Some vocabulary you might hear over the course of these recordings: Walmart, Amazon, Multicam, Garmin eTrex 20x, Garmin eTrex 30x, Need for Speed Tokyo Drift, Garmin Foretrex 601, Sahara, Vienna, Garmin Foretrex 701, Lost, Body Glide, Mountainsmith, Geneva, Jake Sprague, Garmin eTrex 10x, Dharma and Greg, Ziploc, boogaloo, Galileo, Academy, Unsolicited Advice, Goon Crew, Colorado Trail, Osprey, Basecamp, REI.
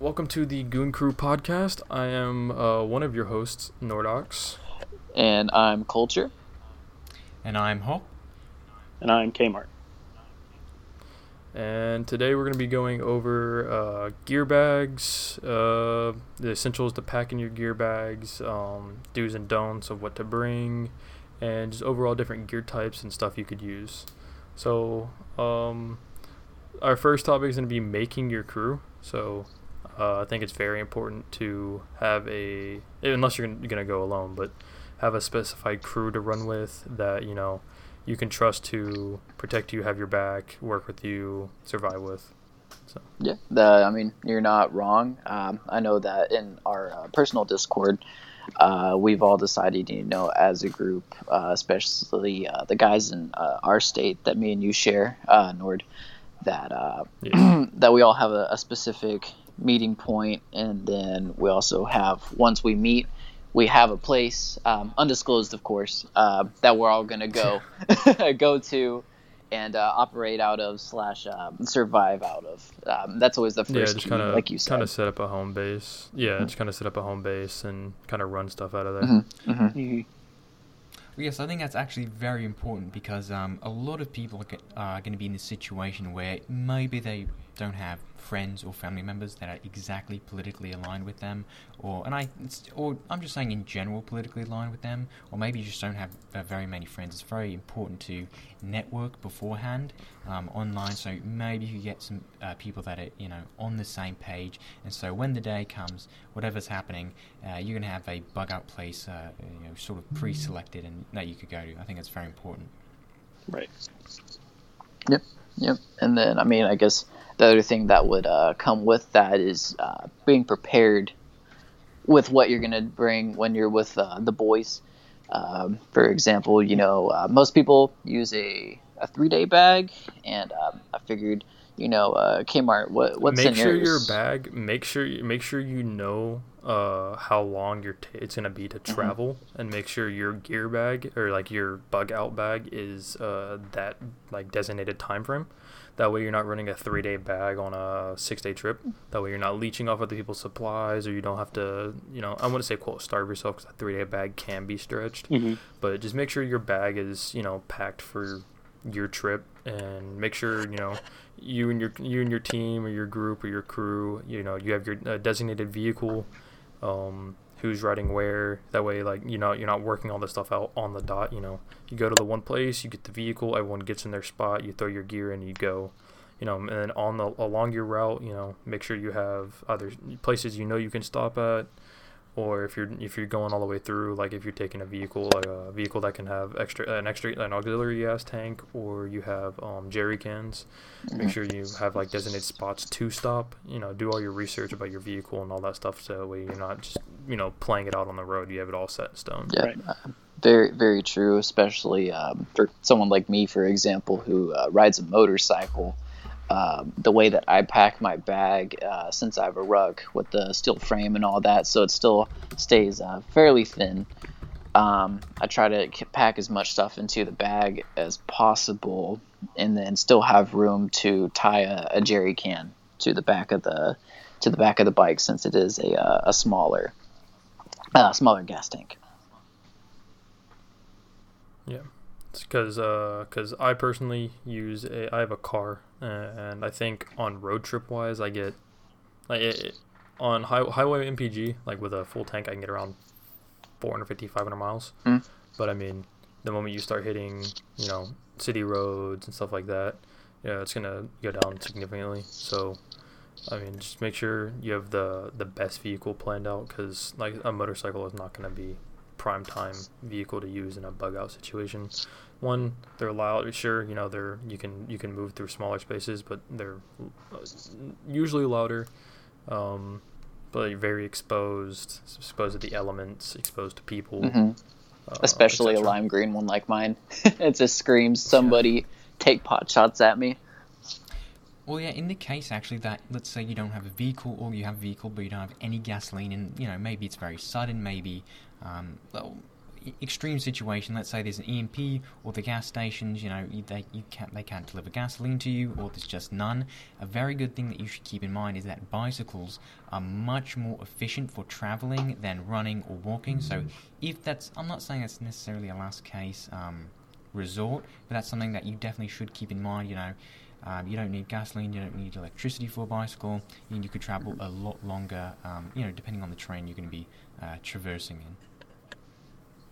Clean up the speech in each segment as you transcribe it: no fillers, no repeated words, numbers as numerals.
Welcome to the Goon Crew podcast. I am one of your hosts, Nordox. And I'm Culture. And I'm Hope. And I'm Kmart. And today we're going to be going over gear bags, the essentials to pack in your gear bags, do's and don'ts of what to bring, and just overall different gear types and stuff you could use. So our first topic is going to be making your crew. So I think it's very important to have a, unless you're going to go alone, but have a specified crew to run with that, you know, you can trust to protect you, have your back, work with you, survive with. So. Yeah, I mean, you're not wrong. I know that in our personal Discord, we've all decided, you know, as a group, especially the guys in our state that me and you share, Nord, that that we all have a specific meeting point, and then we also have, once we meet, we have a place, undisclosed, of course, that we're all going to go to and operate out of slash survive out of. That's always the first key, like you said. Kind of set up a home base. Yeah, mm-hmm. Just kind of set up a home base and kind of run stuff out of there. Mm-hmm. Mm-hmm. Mm-hmm. Well, yes, I think that's actually very important because a lot of people are going to be in a situation where maybe they don't have friends or family members that are exactly politically aligned with them, or I'm just saying in general politically aligned with them, or maybe you just don't have very many friends. It's very important to network beforehand online, so maybe you get some people that are, you know, on the same page, and so when the day comes, whatever's happening, you're gonna have a bug out place, you know, sort of pre-selected and that you could go to. I think that's very important. Right. Yep. And then I mean, I guess the other thing that would come with that is being prepared with what you're going to bring when you're with the boys. For example, you know, most people use a 3-day bag, and I figured, you know, Kmart, what's in yours? Make sure you know how long it's going to be to travel, mm-hmm. and make sure your gear bag or like your bug out bag is that like designated time frame. That way you're not running a 3-day bag on a 6-day trip. That way you're not leeching off other people's supplies, or you don't have to, you know, I want to say, quote, starve yourself, because a 3-day bag can be stretched. Mm-hmm. But just make sure your bag is, you know, packed for your trip, and make sure, you know, you and your team or your group or your crew, you know, you have your designated vehicle, who's riding where. That way, like, you know, you're not working all this stuff out on the dot. You know, you go to the one place, you get the vehicle, everyone gets in their spot, you throw your gear in, you go, you know. And then along your route, you know, make sure you have other places, you know, you can stop at, or if you're going all the way through, like if you're taking a vehicle, like a vehicle that can have an auxiliary gas tank, or you have jerry cans, make sure you have like designated spots to stop. You know, do all your research about your vehicle and all that stuff, so that way you're not just, you know, playing it out on the road. You have it all set in stone. Yeah, right. Very, very true, especially for someone like me, for example, who rides a motorcycle. The way that I pack my bag, since I have a ruck with the steel frame and all that, so it still stays fairly thin. I try to pack as much stuff into the bag as possible, and then still have room to tie a jerry can to the back of the bike, since it is a smaller gas tank. Yeah, it's because I personally use I have a car, and I think on road trip wise, I get like on highway MPG, like with a full tank, I can get around 450, 500 miles. Mm. But I mean, the moment you start hitting, you know, city roads and stuff like that, yeah, you know, it's gonna go down significantly. So I mean, just make sure you have the best vehicle planned out, because like a motorcycle is not going to be prime time vehicle to use in a bug out situation. One, they're loud. Sure, you know, you can move through smaller spaces, but they're usually louder. But you're very exposed to the elements, exposed to people. Mm-hmm. Especially a lime green one like mine. It just screams, somebody take pot shots at me. Or yeah, in the case actually that, let's say you don't have a vehicle, or you have a vehicle but you don't have any gasoline, and you know, maybe it's very sudden, maybe well, extreme situation, let's say there's an EMP or the gas stations, you know, they can't deliver gasoline to you, or there's just none. A very good thing that you should keep in mind is that bicycles are much more efficient for traveling than running or walking. So if that's, I'm not saying it's necessarily a last case resort, but that's something that you definitely should keep in mind, you know. You don't need gasoline, you don't need electricity for a bicycle, and you could travel a lot longer, you know, depending on the terrain you're going to be traversing in.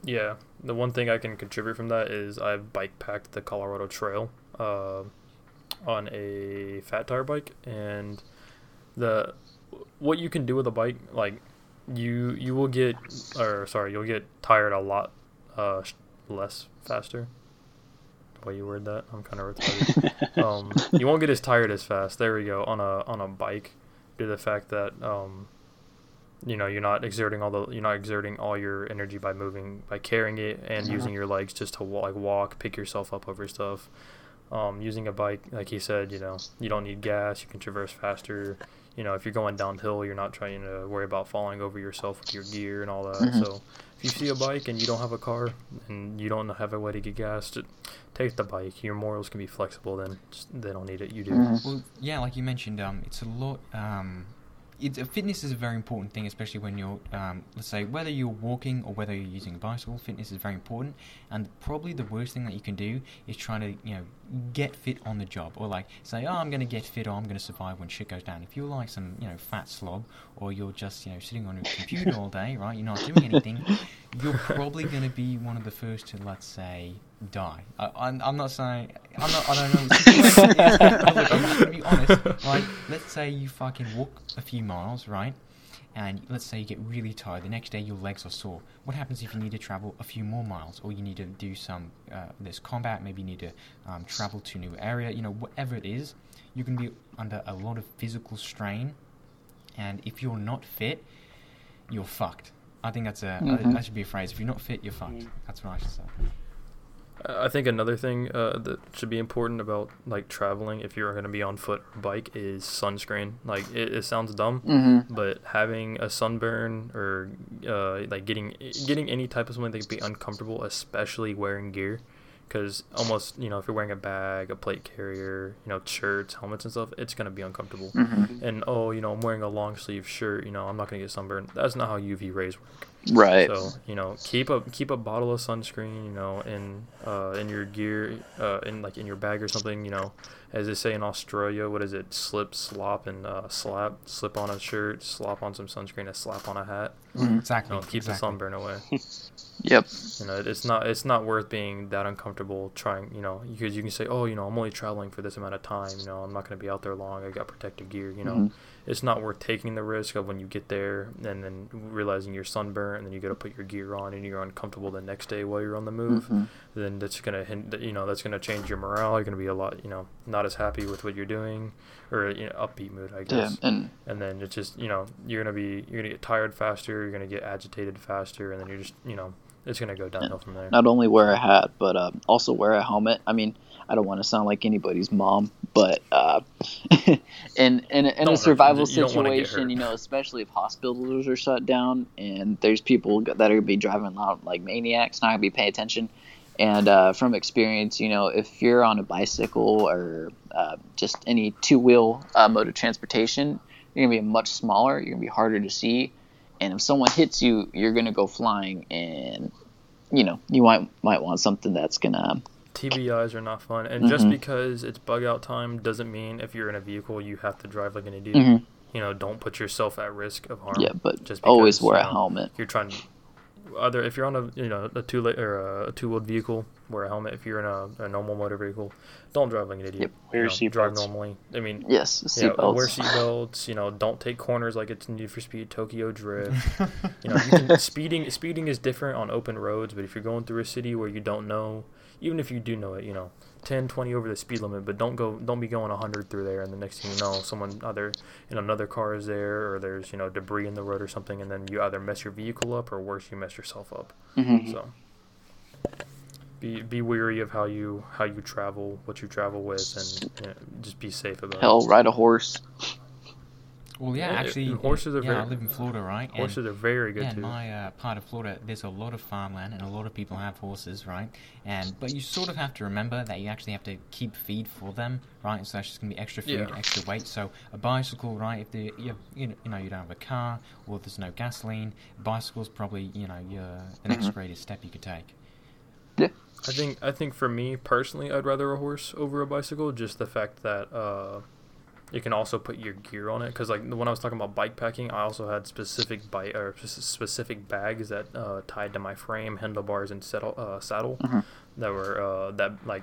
Yeah, the one thing I can contribute from that is I've bike packed the Colorado Trail on a fat tire bike, and the what you can do with a bike, like you will get, or sorry, you'll get tired a lot less faster. The way you word that, I'm kind of retarded. You won't get as tired as fast. There we go, on a bike, due to the fact that you know, you're not exerting all your energy by moving, by carrying it, and using your legs just to walk, pick yourself up over stuff. Using a bike, like he said, you know, you don't need gas. You can traverse faster. You know, if you're going downhill, you're not trying to worry about falling over yourself with your gear and all that. Mm-hmm. So if you see a bike and you don't have a car and you don't have a way to get gas, just take the bike. Your morals can be flexible. Then they don't need it. You do. Well, yeah, like you mentioned, it's a lot. Fitness is a very important thing, especially when you're, let's say, whether you're walking or whether you're using a bicycle, fitness is very important. And probably the worst thing that you can do is try to, you know, get fit on the job, or like say, oh, I'm going to get fit, or I'm going to survive when shit goes down. If you're like some, you know, fat slob, or you're just, you know, sitting on your computer all day, right, you're not doing anything, you're probably going to be one of the first to, let's say, die. I don't know. I'm just going to be honest. Like, let's say you fucking walk a few miles, right? And let's say you get really tired. The next day your legs are sore. What happens if you need to travel a few more miles, or you need to do some, there's combat, maybe you need to travel to a new area, you know, whatever it is, you can be under a lot of physical strain. And if you're not fit, you're fucked. I think that's that should be a phrase. If you're not fit, you're fucked. That's what I should say. I think another thing that should be important about, like, traveling, if you're going to be on foot or bike, is sunscreen. Like, it sounds dumb, but having a sunburn, or like getting any type of something that could be uncomfortable, especially wearing gear, because almost, you know, if you're wearing a bag, a plate carrier, you know, shirts, helmets and stuff, it's going to be uncomfortable. And, oh, you know, I'm wearing a long sleeve shirt, you know, I'm not going to get sunburned. That's not how UV rays work. Right. So, you know, keep a bottle of sunscreen, you know, in your gear, in your bag or something, you know. As they say in Australia, what is it? Slip, slop, and slap. Slip on a shirt, slop on some sunscreen, and slap on a hat. Exactly. You know, keep the sunburn away. Yep. You know, it's not worth being that uncomfortable trying, you know, because you can say, oh, you know, I'm only traveling for this amount of time, you know, I'm not going to be out there long, I got protective gear, you know. It's not worth taking the risk of when you get there and then realizing you're sunburned, and then you got to put your gear on and you're uncomfortable the next day while you're on the move. Then that's going to, you know, that's going to change your morale. You're going to be a lot, you know, not as happy with what you're doing, or, you know, upbeat mood, I guess. Yeah, and then it's just, you know, you're going to get tired faster, you're going to get agitated faster, and then you're just, you know, it's going to go downhill from there. Not only wear a hat, but also wear a helmet. I mean, I don't want to sound like anybody's mom, but in a survival situation, you know, especially if hospitals are shut down and there's people that are going to be driving out like maniacs, not going to be paying attention. And from experience, you know, if you're on a bicycle or just any two-wheel mode of transportation, you're going to be much smaller, you're going to be harder to see. And if someone hits you, you're going to go flying, and, you know, you might want something that's going to... TBIs are not fun. And just because it's bug out time doesn't mean if you're in a vehicle you have to drive like an idiot. You know, don't put yourself at risk of harm. Yeah, but just because, always wear a helmet. You're trying to... Either if you're on a two-wheeled vehicle, wear a helmet. If you're in a normal motor vehicle, don't drive like an idiot. Wear seatbelts. Drive normally. I mean, yes, seatbelts. Wear seatbelts. You know, don't take corners like it's Need for Speed Tokyo Drift. You know, speeding is different on open roads, but if you're going through a city where you don't know, even if you do know it, you know, 10, 20 over the speed limit, but don't be going 100 through there, and the next thing you know, someone either in another car is there, or there's, you know, debris in the road or something, and then you either mess your vehicle up, or worse, you mess yourself up. So be weary of how you travel, what you travel with, and just be safe about it. Hell, ride a horse. Well, yeah, actually, horses are I live in Florida, right? Horses are very good, too. In my part of Florida, there's a lot of farmland, and a lot of people have horses, right? But you sort of have to remember that you actually have to keep feed for them, right? So that's just going to be extra food, extra weight. So a bicycle, right, if you don't have a car, or there's no gasoline, bicycle's probably, the next greatest step you could take. Yeah. I think for me, personally, I'd rather a horse over a bicycle, just the fact that... you can also put your gear on it, because like when I was talking about bike packing, I also had specific bags that tied to my frame, handlebars, and saddle that were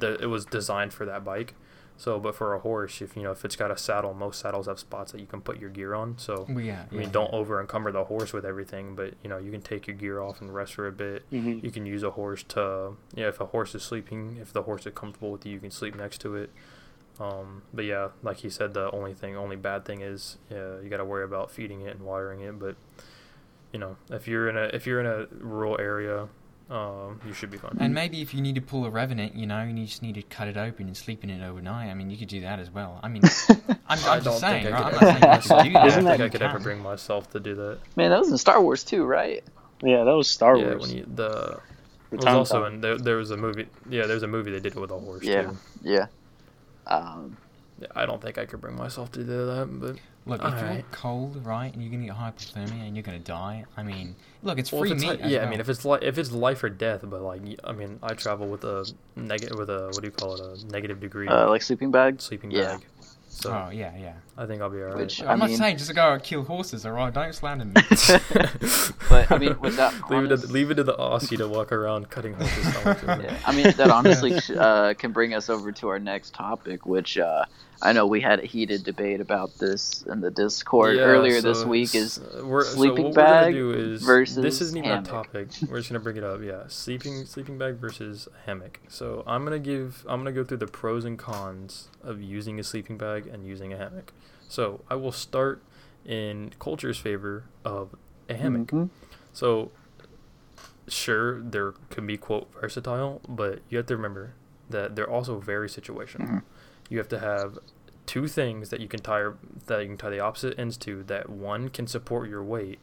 it was designed for that bike. So, but for a horse, if it's got a saddle, most saddles have spots that you can put your gear on. So, don't over encumber the horse with everything, but you can take your gear off and rest for a bit. Mm-hmm. You can use a horse to if a horse is sleeping, if the horse is comfortable with you can sleep next to it. But yeah, like he said, the only bad thing is you got to worry about feeding it and watering it. But if you're in a rural area, you should be fine. And maybe if you need to pull a revenant, you just need to cut it open and sleep in it overnight. I mean, you could do that as well. I mean, I'm just saying. I don't think I could ever bring myself to do that. Man, that was in Star Wars too, right? Yeah, that was Star Wars. Yeah, there was a movie. Yeah, there's a movie they did with a horse. Yeah, too. Yeah. I don't think I could bring myself to do that, but... Look, if you're cold, right, and you're going to get hypothermia and you're going to die, I mean... Look, it's free meat. I mean, if it's life or death, but, I travel with a negative degree. Like sleeping bag? Sleeping bag. So, I think I'll be all right. I'm not saying just go kill horses, all right? Don't slander me. But, I mean, with that... Leave it to the Aussie to walk around cutting horses. I mean, that honestly can bring us over to our next topic, which I know we had a heated debate about this in the Discord earlier this week, is sleeping bag versus hammock. This isn't even a topic. We're just going to bring it up, yeah. Sleeping bag versus hammock. So I'm going to go through the pros and cons of using a sleeping bag and using a hammock. So I will start in culture's favor of a hammock. Mm-hmm. So sure, there can be quote versatile, but you have to remember that they're also very situational. Mm-hmm. You have to have two things that you can tie the opposite ends to, that one can support your weight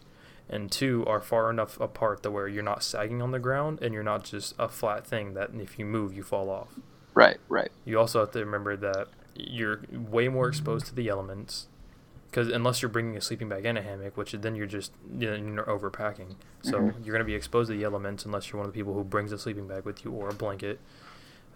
and two are far enough apart to where you're not sagging on the ground and you're not just a flat thing that if you move you fall off. Right. You also have to remember that you're way more exposed to the elements, because unless you're bringing a sleeping bag and a hammock, which then you're just you're overpacking. So you're going to be exposed to the elements unless you're one of the people who brings a sleeping bag with you or a blanket.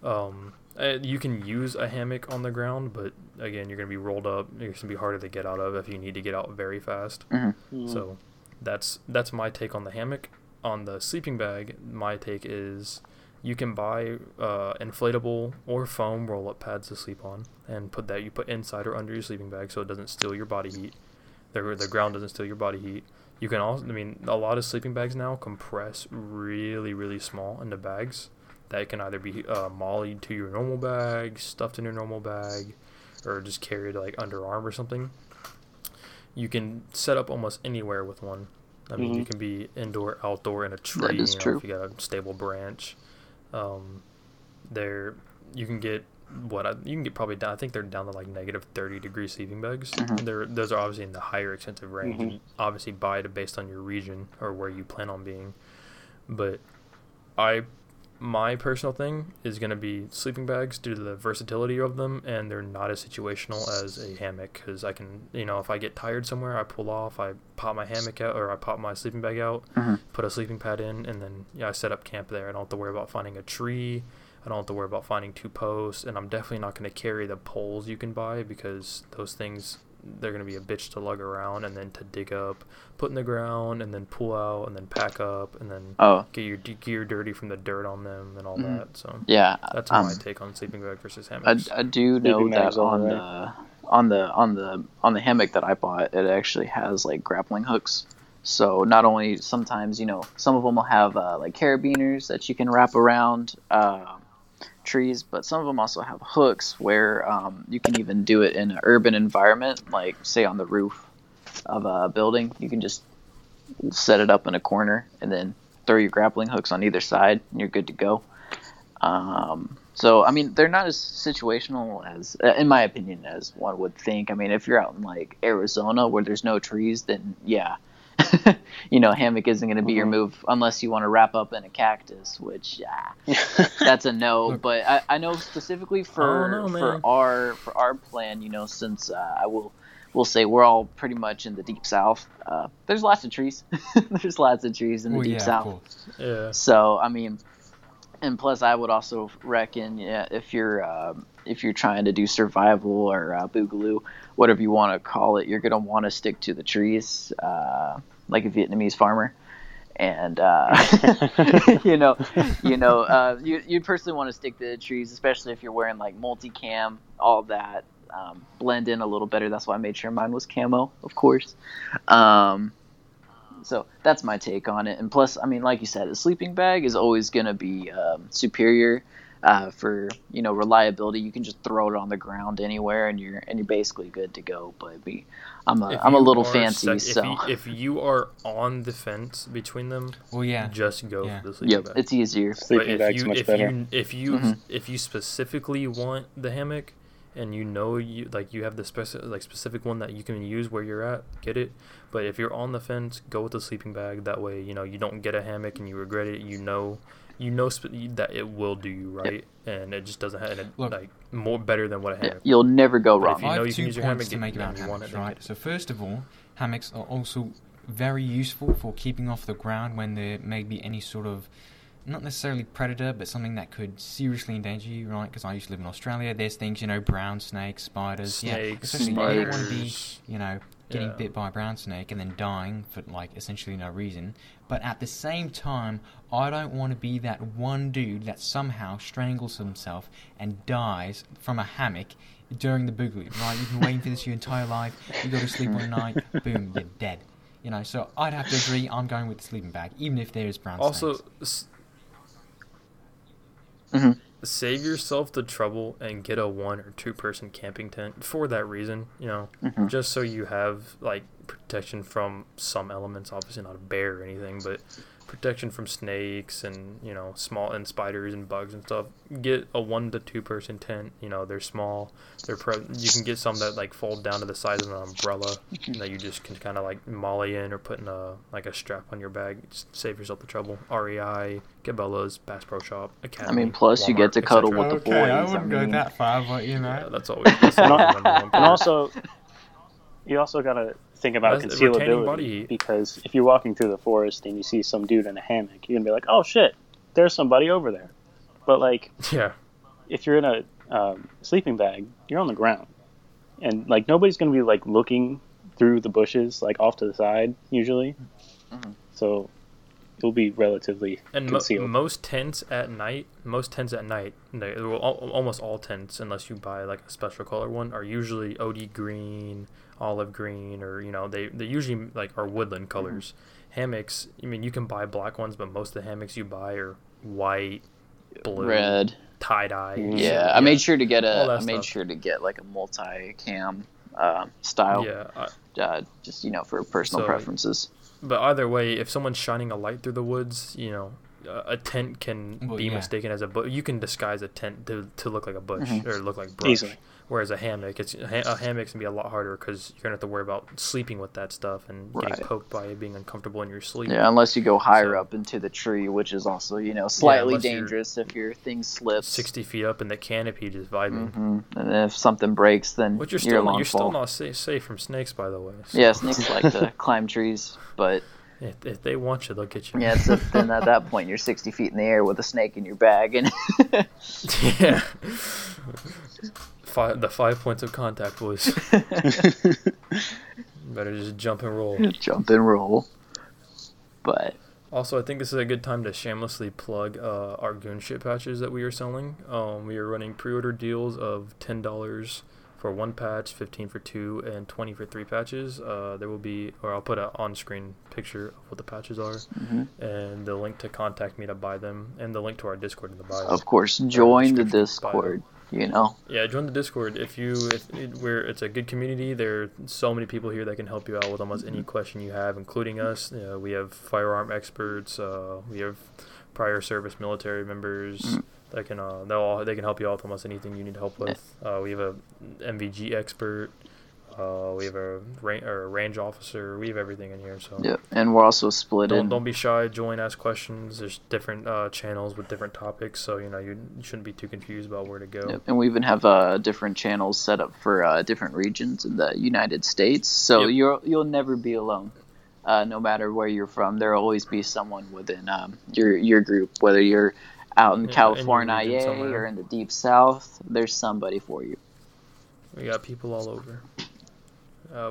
You can use a hammock on the ground, but again, you're going to be rolled up. It's going to be harder to get out of if you need to get out very fast. Mm-hmm. So that's my take on the hammock. On the sleeping bag, my take is... You can buy inflatable or foam roll-up pads to sleep on, and you put inside or under your sleeping bag so it doesn't steal your body heat. The ground doesn't steal your body heat. You can also, a lot of sleeping bags now compress really, really small into bags that can either be mollied to your normal bag, stuffed in your normal bag, or just carried like underarm or something. You can set up almost anywhere with one. I mean, you can be indoor, outdoor, in a tree. That is true. If you got a stable branch. I think they're down to like negative 30 degree sleeping bags. Those are obviously in the higher expensive range. You obviously buy it based on your region or where you plan on being. But my personal thing is going to be sleeping bags due to the versatility of them, and they're not as situational as a hammock, because I can, if I get tired somewhere, I pull off, I pop my hammock out, or I pop my sleeping bag out, put a sleeping pad in, and then I set up camp there. I don't have to worry about finding a tree. I don't have to worry about finding two posts, and I'm definitely not going to carry the poles you can buy, because those things, they're going to be a bitch to lug around and then to dig up, put in the ground, and then pull out, and then pack up, and then get your gear dirty from the dirt on them and all that. So that's my take on sleeping bag versus hammocks. I do know that on the hammock that I bought, it actually has like grappling hooks. So not only sometimes some of them will have like carabiners that you can wrap around trees, but some of them also have hooks where you can even do it in an urban environment, like say on the roof of a building. You can just set it up in a corner and then throw your grappling hooks on either side and you're good to go. So, I mean, they're not as situational as, in my opinion, as one would think. I mean, if you're out in, like, Arizona where there's no trees, then, yeah, you know, hammock isn't going to be your move unless you want to wrap up in a cactus, which, that's a no. But I know specifically for our plan, you know, since we'll say we're all pretty much in the deep south, there's lots of trees. There's lots of trees in the deep south. Yeah. So, I mean... And plus, I would also reckon, if you're trying to do survival or boogaloo, whatever you want to call it, you're gonna want to stick to the trees, like a Vietnamese farmer. And you personally want to stick to the trees, especially if you're wearing like multicam, all that, blend in a little better. That's why I made sure mine was camo, of course. So that's my take on it. And plus, I mean, like you said, a sleeping bag is always going to be superior for, you know, reliability. You can just throw it on the ground anywhere, and you're basically good to go. But I'm a little fancy. If you are on the fence between them, just go for the sleeping bag. It's easier. Sleeping bag's much better. If you specifically want the hammock, and you know you have the specific one that you can use where you're at, get it. But if you're on the fence, go with the sleeping bag. That way, you know, you don't get a hammock and you regret it. That it will do you right, and it just doesn't have more better than what a hammock. You'll never go wrong. But if you know you can use your hammock, right? So first of all, hammocks are also very useful for keeping off the ground when there may be any sort of, not necessarily predator, but something that could seriously endanger you, right? Because I used to live in Australia. There's things, you know, brown snakes, spiders. Especially spiders. You don't want to be, you know, getting bit by a brown snake and then dying for, like, essentially no reason. But at the same time, I don't want to be that one dude that somehow strangles himself and dies from a hammock during the boogaloo, right? You've been waiting for this your entire life. You go to sleep one night, boom, you're dead. You know, so I'd have to agree I'm going with the sleeping bag, even if there is brown snakes. Also... Save yourself the trouble and get a 1 or 2 person camping tent for that reason, you know, just so you have like protection from some elements, obviously not a bear or anything, but protection from snakes and, you know, small and spiders and bugs and stuff. Get a 1 to 2 person tent, you know, they're small, you can get some that like fold down to the size of an umbrella that you just can kind of like molly in or put in a strap on your bag. Just save yourself the trouble. REI, Cabela's, Bass Pro Shop, Academy, I mean, plus Walmart, you get to cuddle with the boys. I wouldn't go that far, but you know. Yeah, that's always and also, you also gotta think about concealability, because if you're walking through the forest and you see some dude in a hammock, you're gonna be like, oh shit, there's somebody over there. But like, if you're in a sleeping bag, you're on the ground, and like nobody's gonna be like looking through the bushes, like off to the side usually. So it'll be relatively concealed. And most tents at night, almost all tents, unless you buy like a special color one, are usually OD green, olive green, or, you know, they usually like are woodland colors. Hammocks, I mean, you can buy black ones, but most of the hammocks you buy are white, blue, red, tie-dye. Yeah, I made sure to get like a multi-cam style. Yeah, just, you know, for personal preferences. But either way, if someone's shining a light through the woods, you know, a tent can be mistaken as a bush. You can disguise a tent to look like a bush or look like brush. Easily. Whereas a hammock, a hammock can be a lot harder because you're going to have to worry about sleeping with that stuff and getting poked by it, being uncomfortable in your sleep. Yeah, unless you go higher up into the tree, which is also, you know, slightly dangerous if your thing slips. 60 feet up in the canopy just vibing. And if something breaks, then you're still not safe from snakes, by the way. So. Yeah, snakes like to climb trees, but... If they want you, they'll get you. Yeah, so then at that point, you're 60 feet in the air with a snake in your bag. And the 5 points of contact, boys. Better just jump and roll. But also, I think this is a good time to shamelessly plug our Goon ship patches that we are selling. We are running pre-order deals of $10 for one patch, $15 for two, and $20 for three patches. There will be, or I'll put an on-screen picture of what the patches are, and the link to contact me to buy them, and the link to our Discord in the bio. Of course, join the Discord. You know. Yeah, join the Discord. It's a good community. There are so many people here that can help you out with almost any question you have, including us. You know, we have firearm experts. We have prior service military members. that can they can help you out with almost anything you need help with. We have a MVG expert. We have a range officer. We have everything in here. So yeah, and we're also split. Don't be shy. Join, ask questions. There's different channels with different topics, so you shouldn't be too confused about where to go. Yep. And we even have different channels set up for different regions in the United States. So you'll never be alone, no matter where you're from. There'll always be someone within your group, whether you're out in California or in the Deep South. There's somebody for you. We got people all over.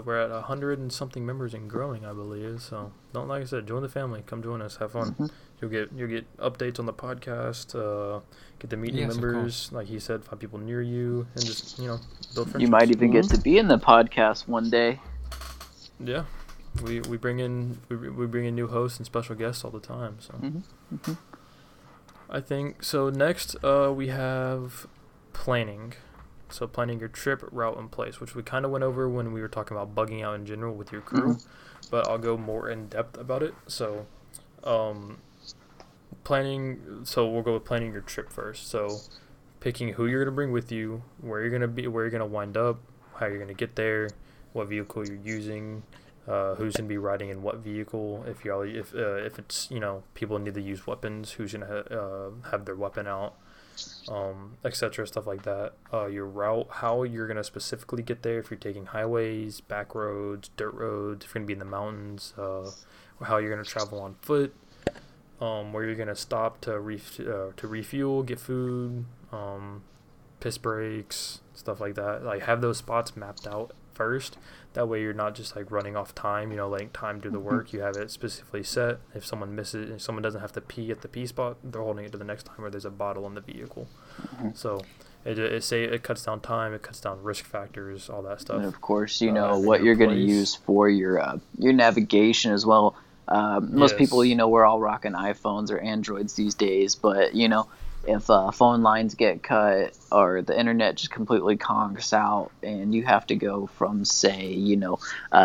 We're at 100 and something members and growing, I believe. So, don't like I said, join the family. Come join us. Have fun. Mm-hmm. You'll get updates on the podcast. Get to meet new members. Like he said, find people near you, and just build friendships. You might even get to be in the podcast one day. Yeah, we bring in new hosts and special guests all the time. So, I think so. Next, we have planning. So planning your trip, route, and place, which we kind of went over when we were talking about bugging out in general with your crew, but I'll go more in depth about it. So, planning. So we'll go with planning your trip first. So, picking who you're gonna bring with you, where you're gonna be, where you're gonna wind up, how you're gonna get there, what vehicle you're using, who's gonna be riding in what vehicle. If it's people need to use weapons, who's gonna have their weapon out. Etc. Stuff like that. Your route, how you're gonna specifically get there. If you're taking highways, back roads, dirt roads, if you're gonna be in the mountains, how you're gonna travel on foot, where you're gonna stop to refuel, get food, piss breaks, stuff like that. Like have those spots mapped out first. That way you're not just like running off time. Letting time do the work. You have it specifically set. If someone misses, if someone doesn't have to pee at the pee spot, they're holding it to the next time. Or there's a bottle in the vehicle. So it cuts down time. It cuts down risk factors. All that stuff. And of course, what you're going to use for your navigation as well. Most people, we're all rocking iPhones or Androids these days, but if phone lines get cut or the internet just completely conks out and you have to go from, say,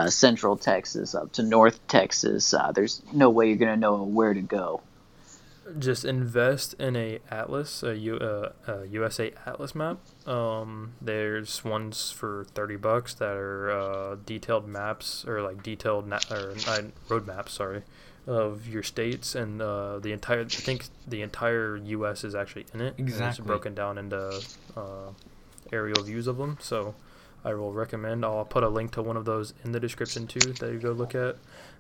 central Texas up to north Texas, there's no way you're going to know where to go. Just invest in a atlas, a USA Atlas map. There's ones for $30 that are detailed maps or like detailed road maps, of your states, and the entire U.S. is actually in it. Exactly. It's broken down into aerial views of them, so I will recommend. I'll put a link to one of those in the description, too, that you go look at.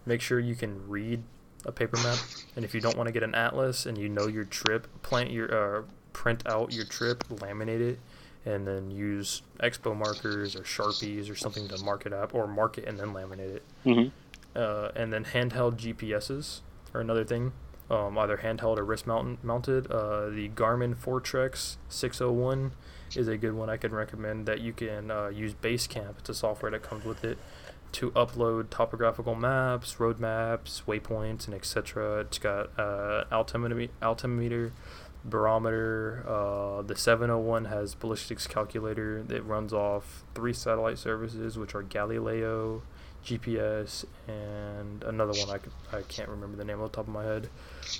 Make sure you can read a paper map, and if you don't want to get an atlas and your trip, print out your trip, laminate it, and then use Expo markers or Sharpies or something to mark it up, or mark it and then laminate it. Mm-hmm. And then handheld GPSs are another thing, either handheld or wrist-mounted. The Garmin Foretrex 601 is a good one I can recommend that you can use Basecamp. It's a software that comes with it to upload topographical maps, road maps, waypoints, and etc. It's got altimeter, barometer. The 701 has ballistics calculator. It runs off 3 satellite services, which are Galileo, GPS, and another one I can't remember the name off the top of my head.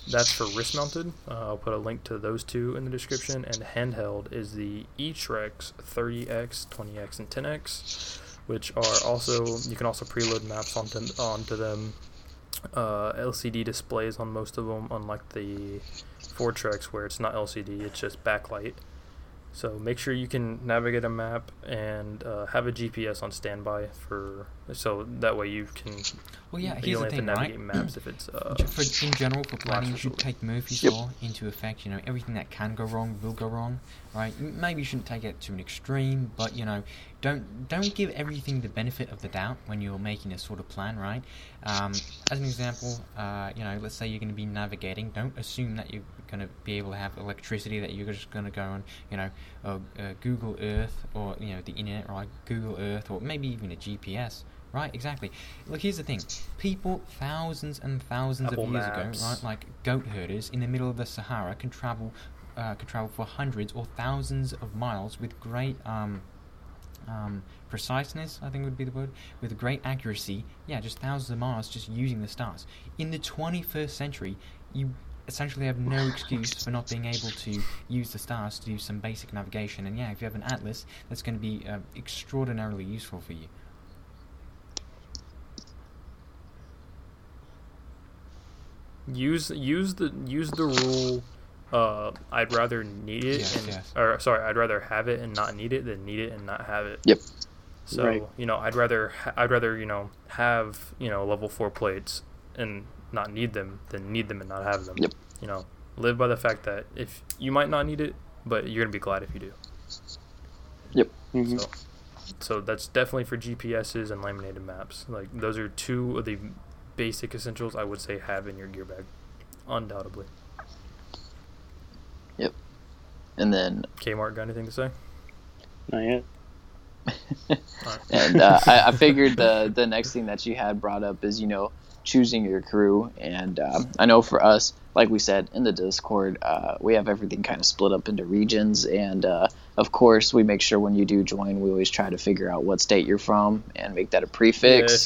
That's for wrist mounted. I'll put a link to those two in the description. And handheld is the eTrex 30x, 20x, and 10x, which are also, you can also preload maps onto them. LCD displays on most of them, unlike the Foretrex where it's not LCD, it's just backlight. So make sure you can navigate a map and have a GPS on standby so that way you can. Well, yeah, here's the thing, right? Maps if it's, in general, for planning, you should take Murphy's Law into effect. Everything that can go wrong will go wrong, right? Maybe you shouldn't take it to an extreme, but don't give everything the benefit of the doubt when you're making a sort of plan, right? As an example, let's say you're going to be navigating. Don't assume that you're going to be able to have electricity, that you're just going to go on, Google Earth or the internet, right? Google Earth or maybe even a GPS. Right, exactly. Look, here's the thing. People thousands and thousands of years ago, right, like goat herders in the middle of the Sahara could travel for hundreds or thousands of miles with great preciseness, I think would be the word, with great accuracy. Yeah, just thousands of miles just using the stars. In the 21st century, you essentially have no excuse for not being able to use the stars to do some basic navigation. And yeah, if you have an atlas, that's going to be extraordinarily useful for you. Use the rule. I'd rather need it, I'd rather have it and not need it than need it and not have it. Yep. So right. I'd rather have level 4 plates and not need them than need them and not have them. Yep. Live by the fact that if you might not need it, but you're gonna be glad if you do. Yep. Mm-hmm. So that's definitely for GPSs and laminated maps. Like those are two of the basic essentials I would say have in your gear bag, undoubtedly. Yep. And then Kmart, got anything to say? Not yet. And I figured the next thing that you had brought up is choosing your crew, and I know for us, like we said in the Discord, we have everything kind of split up into regions, and of course we make sure when you do join, we always try to figure out what state you're from and make that a prefix. Yeah,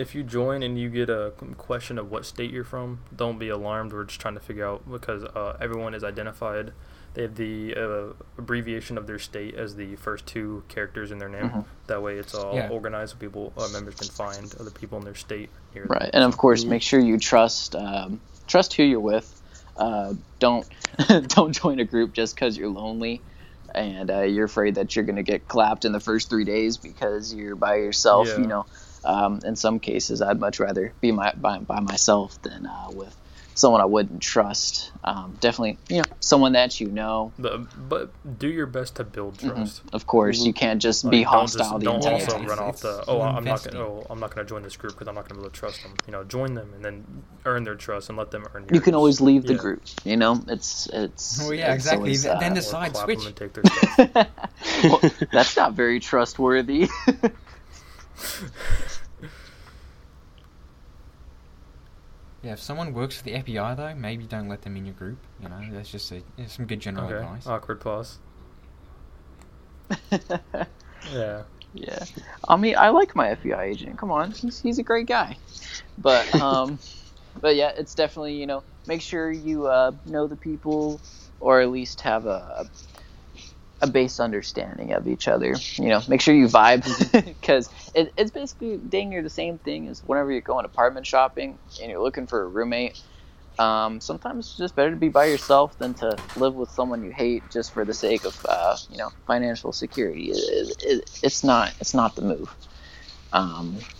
if you join and you get a question of what state you're from, don't be alarmed. We're just trying to figure out, because everyone is identified. They have the abbreviation of their state as the first two characters in their name. Mm-hmm. That way it's all organized so people, members can find other people in their state. Right, and of course, make sure you trust who you're with. Don't join a group just because you're lonely and you're afraid that you're going to get clapped in the first 3 days because you're by yourself. Yeah. In some cases, I'd much rather be by myself than with someone I wouldn't trust. Definitely, someone that you know. But do your best to build trust. Mm-hmm. Of course, you can't just be hostile. I'm not going to join this group because I'm not going to be able to trust them. Join them and then earn their trust and let them earn yours. You can always leave the group. It's. Oh yeah, exactly. Always, then decide switch. Them and take their stuff. Well, that's not very trustworthy. Yeah, if someone works for the API, though, maybe don't let them in your group. That's just some good general advice. Awkward pause. Yeah. Yeah. I mean, I like my API agent. Come on, he's a great guy. But but yeah, it's definitely make sure you know the people, or at least have a base understanding of each other. Make sure you vibe, because it's basically dang near the same thing as whenever you're going apartment shopping and you're looking for a roommate. Sometimes it's just better to be by yourself than to live with someone you hate just for the sake of financial security. It's not the move.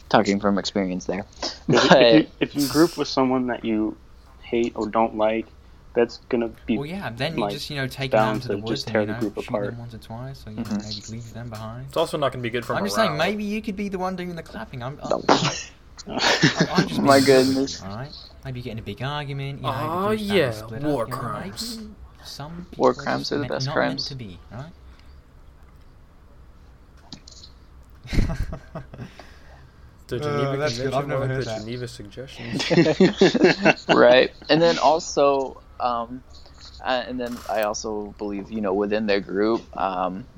Talking from experience there. If you group with someone that you hate or don't like, that's gonna be. Well, yeah. Then you just take them out to the woods and shoot them once or twice, or maybe leave them behind. It's also not gonna be good for morale. I'm just saying, maybe you could be the one doing the clapping. I'm just my goodness. All right. Maybe you get in a big argument. Oh yeah, war crimes. Some war crimes are the best crimes. Not meant to be, right? The Geneva that's good. I've never heard that. Geneva suggestions. Right, and then also. And then I also believe, within their group,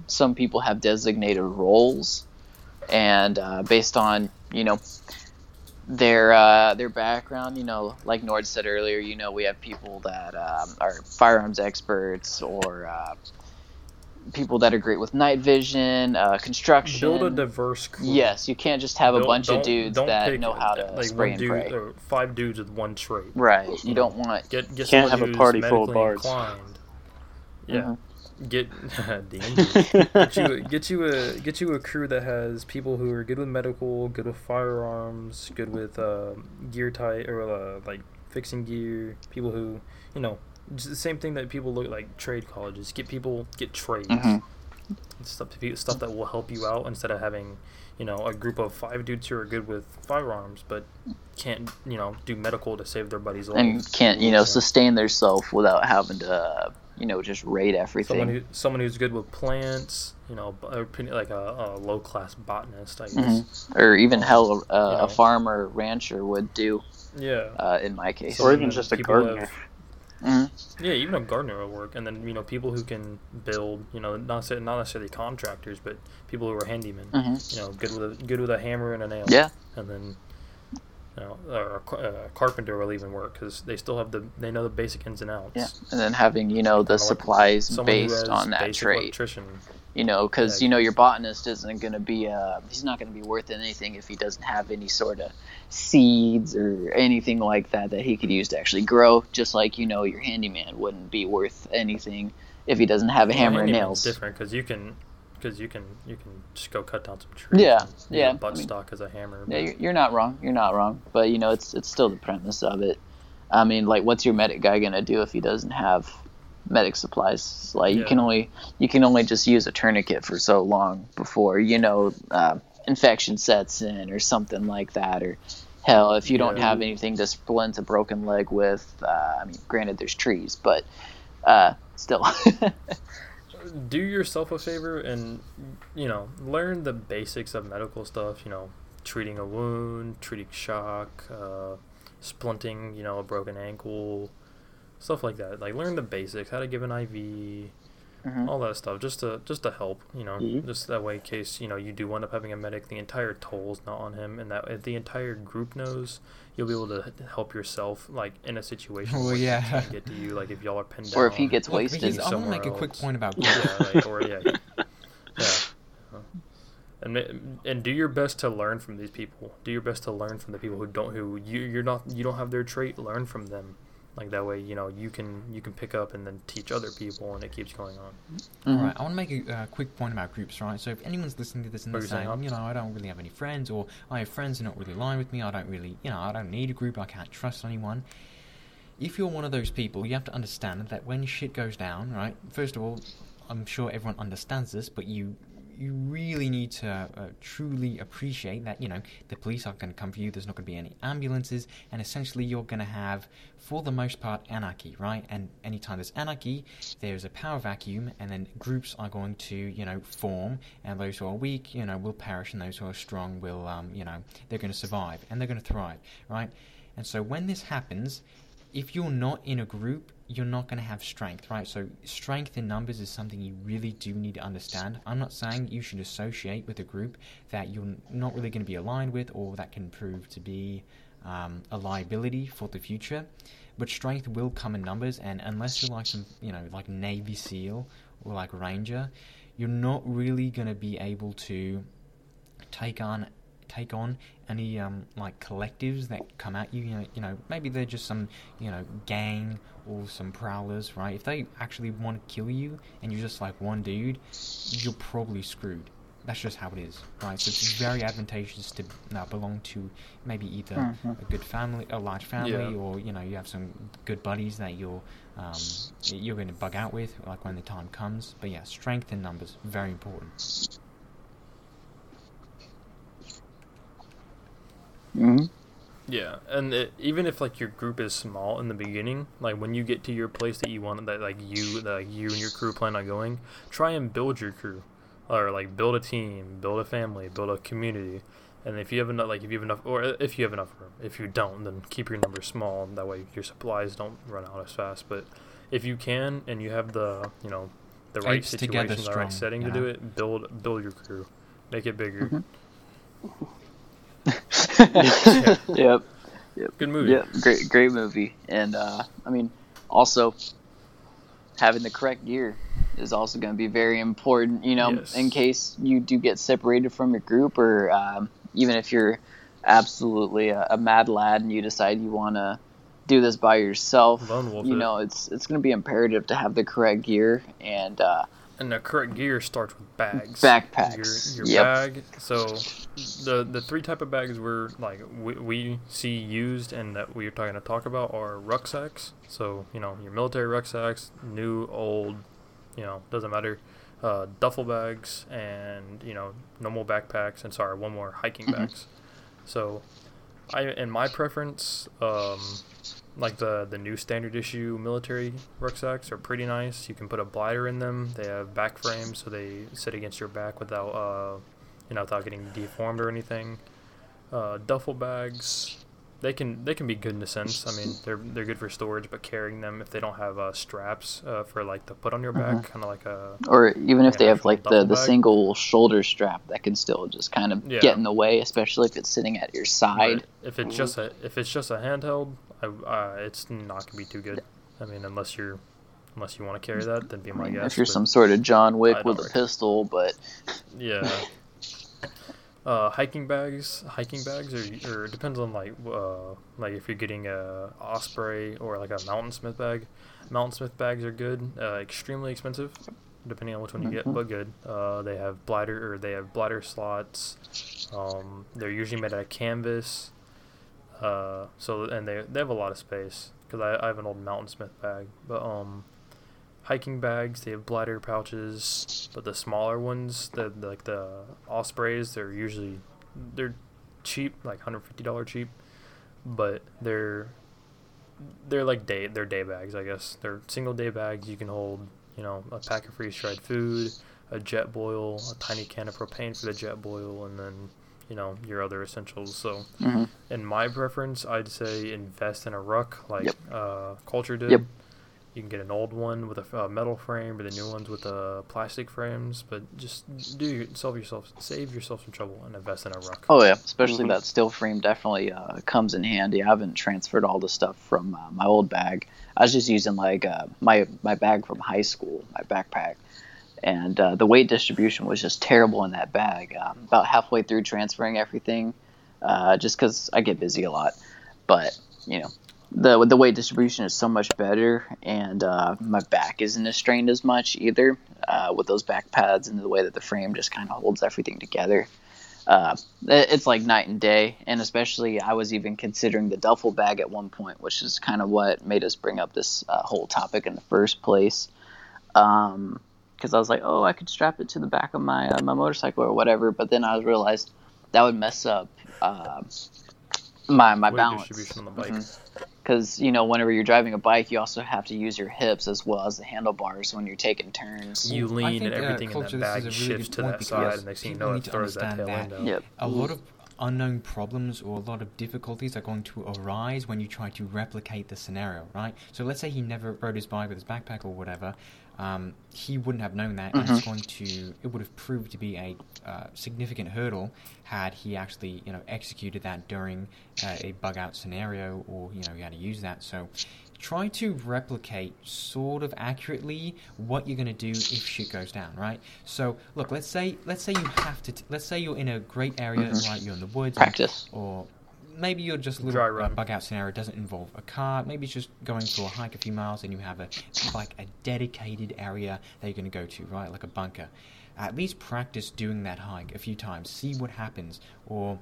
some people have designated roles, and based on, their background, like Nord said earlier, we have people that are firearms experts, or people that are great with night vision, construction. Build a diverse crew. Yes, you can't just have a bunch of dudes that know how to spray and pray. Or 5 dudes with one trait. Right. You don't want. You can't have a party full of bards. Inclined. Yeah. Mm-hmm. Get you a crew that has people who are good with medical, good with firearms, good with gear tight, or like fixing gear. People who Just the same thing that people look like trade colleges. Get trades. Mm-hmm. Stuff that will help you out, instead of having, a group of 5 dudes who are good with firearms but can't, do medical to save their buddies' lives. And can't, sustain themselves without having to, just raid everything. Someone who's good with plants, like a low-class botanist, I guess. Mm-hmm. Or even how a farmer or rancher would do. Yeah. In my case. Or even just a gardener. Mm-hmm. Yeah, even a gardener will work, and then people who can build, not necessarily contractors, but people who are handymen, good with a hammer and a nail, yeah, and then or a carpenter will even work, because they still have they know the basic ins and outs. Yeah, and then having the supplies based on that trade. Because your botanist isn't going to be he's not going to be worth anything if he doesn't have any sort of seeds or anything like that he could use to actually grow. Just like your handyman wouldn't be worth anything if he doesn't have a hammer and nails. Different because you can just go cut down some trees. Yeah, and, buttstock as a hammer. But... Yeah, you're not wrong. You're not wrong. But it's still the premise of it. I mean, what's your medic guy gonna do if he doesn't have medic supplies? You can only just use a tourniquet for so long before infection sets in or something like that. Or hell, if you don't have anything to splint a broken leg with, granted there's trees, but still. Do yourself a favor and learn the basics of medical stuff. Treating a wound, treating shock, splinting, a broken ankle, stuff like that. Learn the basics, how to give an IV, all that stuff, just to help. Just that way, in case you do end up having a medic, the entire toll's not on him, and that if the entire group knows, you'll be able to help yourself, in a situation where he can't get to you, if y'all are pinned down. Or if he gets wasted. I want to make a quick point about that. And do your best to learn from these people. Do your best to learn from the people who don't have their trait. Learn from them. That way, you can pick up and then teach other people, and it keeps going on. Mm-hmm. All right, I want to make a quick point about groups, right? So if anyone's listening to this and they're saying, I don't really have any friends, or I have friends who are not really aligned with me, I don't really, I don't need a group, I can't trust anyone. If you're one of those people, you have to understand that when shit goes down, right? First of all, I'm sure everyone understands this, but you really need to truly appreciate that, the police aren't going to come for you, there's not going to be any ambulances, and essentially you're going to have, for the most part, anarchy, right? And anytime there's anarchy, there's a power vacuum, and then groups are going to, form, and those who are weak, will perish, and those who are strong will, they're going to survive, and they're going to thrive, right? And so when this happens, if you're not in a group, you're not going to have strength, right? So strength in numbers is something you really do need to understand. I'm not saying you should associate with a group that you're not really going to be aligned with, or that can prove to be a liability for the future. But strength will come in numbers, and unless you're like Navy SEAL or like Ranger, you're not really going to be able to take on any collectives that come at you. Maybe they're just some gang or some prowlers, right? If they actually want to kill you and you're just one dude, you're probably screwed. That's just how it is, right? So it's very advantageous to belong to maybe either a good family, a large family, or you have some good buddies that you're going to bug out with, when the time comes. But yeah, strength in numbers, very important. Mm-hmm. Yeah, and even if your group is small in the beginning, when you get to your place that you want, that you and your crew plan on going, try and build your crew, or build a team, build a family, build a community. And if you have enough, if you have enough room. If you don't, then keep your numbers small. That way your supplies don't run out as fast. But if you can and you have the the right situation, the right setting to do it, build your crew, make it bigger. Mm-hmm. Yep. Good movie. Yep. Great movie. And also having the correct gear is also going to be very important. Yes. In case you do get separated from your group, or even if you're absolutely a mad lad and you decide you want to do this by yourself, it's going to be imperative to have the correct gear. And the correct gear starts with bags. Backpacks. Your bag. So the three type of bags we see used and that we're talking to talk about are rucksacks. So, your military rucksacks, new, old, doesn't matter. Duffel bags and, normal backpacks. And sorry, one more, hiking bags. So, in my preference, the new standard issue military rucksacks are pretty nice. You can put a bladder in them. They have back frames, so they sit against your back without without getting deformed or anything. Duffel bags, They can be good in a sense. I mean, they're good for storage, but carrying them if they don't have straps for like the put on your back, kind of like a. Or even if they have like the single shoulder strap, that can still just kind of get in the way, especially if it's sitting at your side. But if it's just a handheld, it's not gonna be too good. I mean, unless you want to carry that, then be my guess. If you're some sort of John Wick with a pistol, but. Yeah. Hiking bags, or it depends on like if you're getting a Osprey or like a Mountainsmith bag. Mountainsmith bags are good, extremely expensive, depending on which one you get, but good. They have bladder slots. They're usually made out of canvas. So they have a lot of space because I have an old Mountainsmith bag, but hiking bags, they have bladder pouches, but the smaller ones, like the Ospreys, they're cheap, like $150 cheap, but they're like day bags, I guess. They're single day bags. You can hold, a pack of freeze dried food, a Jetboil, a tiny can of propane for the Jetboil, and then your other essentials. So in my preference, I'd say invest in a ruck like Culture did. Yep. You can get an old one with a metal frame, or the new ones with plastic frames. But just save yourself some trouble, and invest in a ruck. Oh yeah, especially that steel frame definitely comes in handy. I haven't transferred all the stuff from my old bag. I was just using like my bag from high school, my backpack, and the weight distribution was just terrible in that bag. About halfway through transferring everything, just because I get busy a lot, but The weight distribution is so much better, and my back isn't as strained as much either with those back pads and the way that the frame just kind of holds everything together. It's like night and day, and especially I was even considering the duffel bag at one point, which is kind of what made us bring up this whole topic in the first place. Because I was like, I could strap it to the back of my my motorcycle or whatever, but then I realized that would mess up my balance. Distribution on the bike. Because, whenever you're driving a bike, you also have to use your hips as well as the handlebars when you're taking turns. You lean and everything in that bag shifts to that side, and next thing you know, it throws that tail end out. Yep. A lot of unknown problems or a lot of difficulties are going to arise when you try to replicate the scenario, right? So let's say he never rode his bike with his backpack or whatever. He wouldn't have known that, and it would have proved to be a significant hurdle had he actually, executed that during a bug-out scenario, or, you had to use that. So try to replicate sort of accurately what you're going to do if shit goes down, right? So, look, let's say you have to, let's say you're in a great area, like you're in the woods. Practice. Or maybe you're just a little bug-out scenario. It doesn't involve a car. Maybe it's just going for a hike a few miles, and you have a dedicated area that you're going to go to, right? Like a bunker. At least practice doing that hike a few times. See what happens. Or,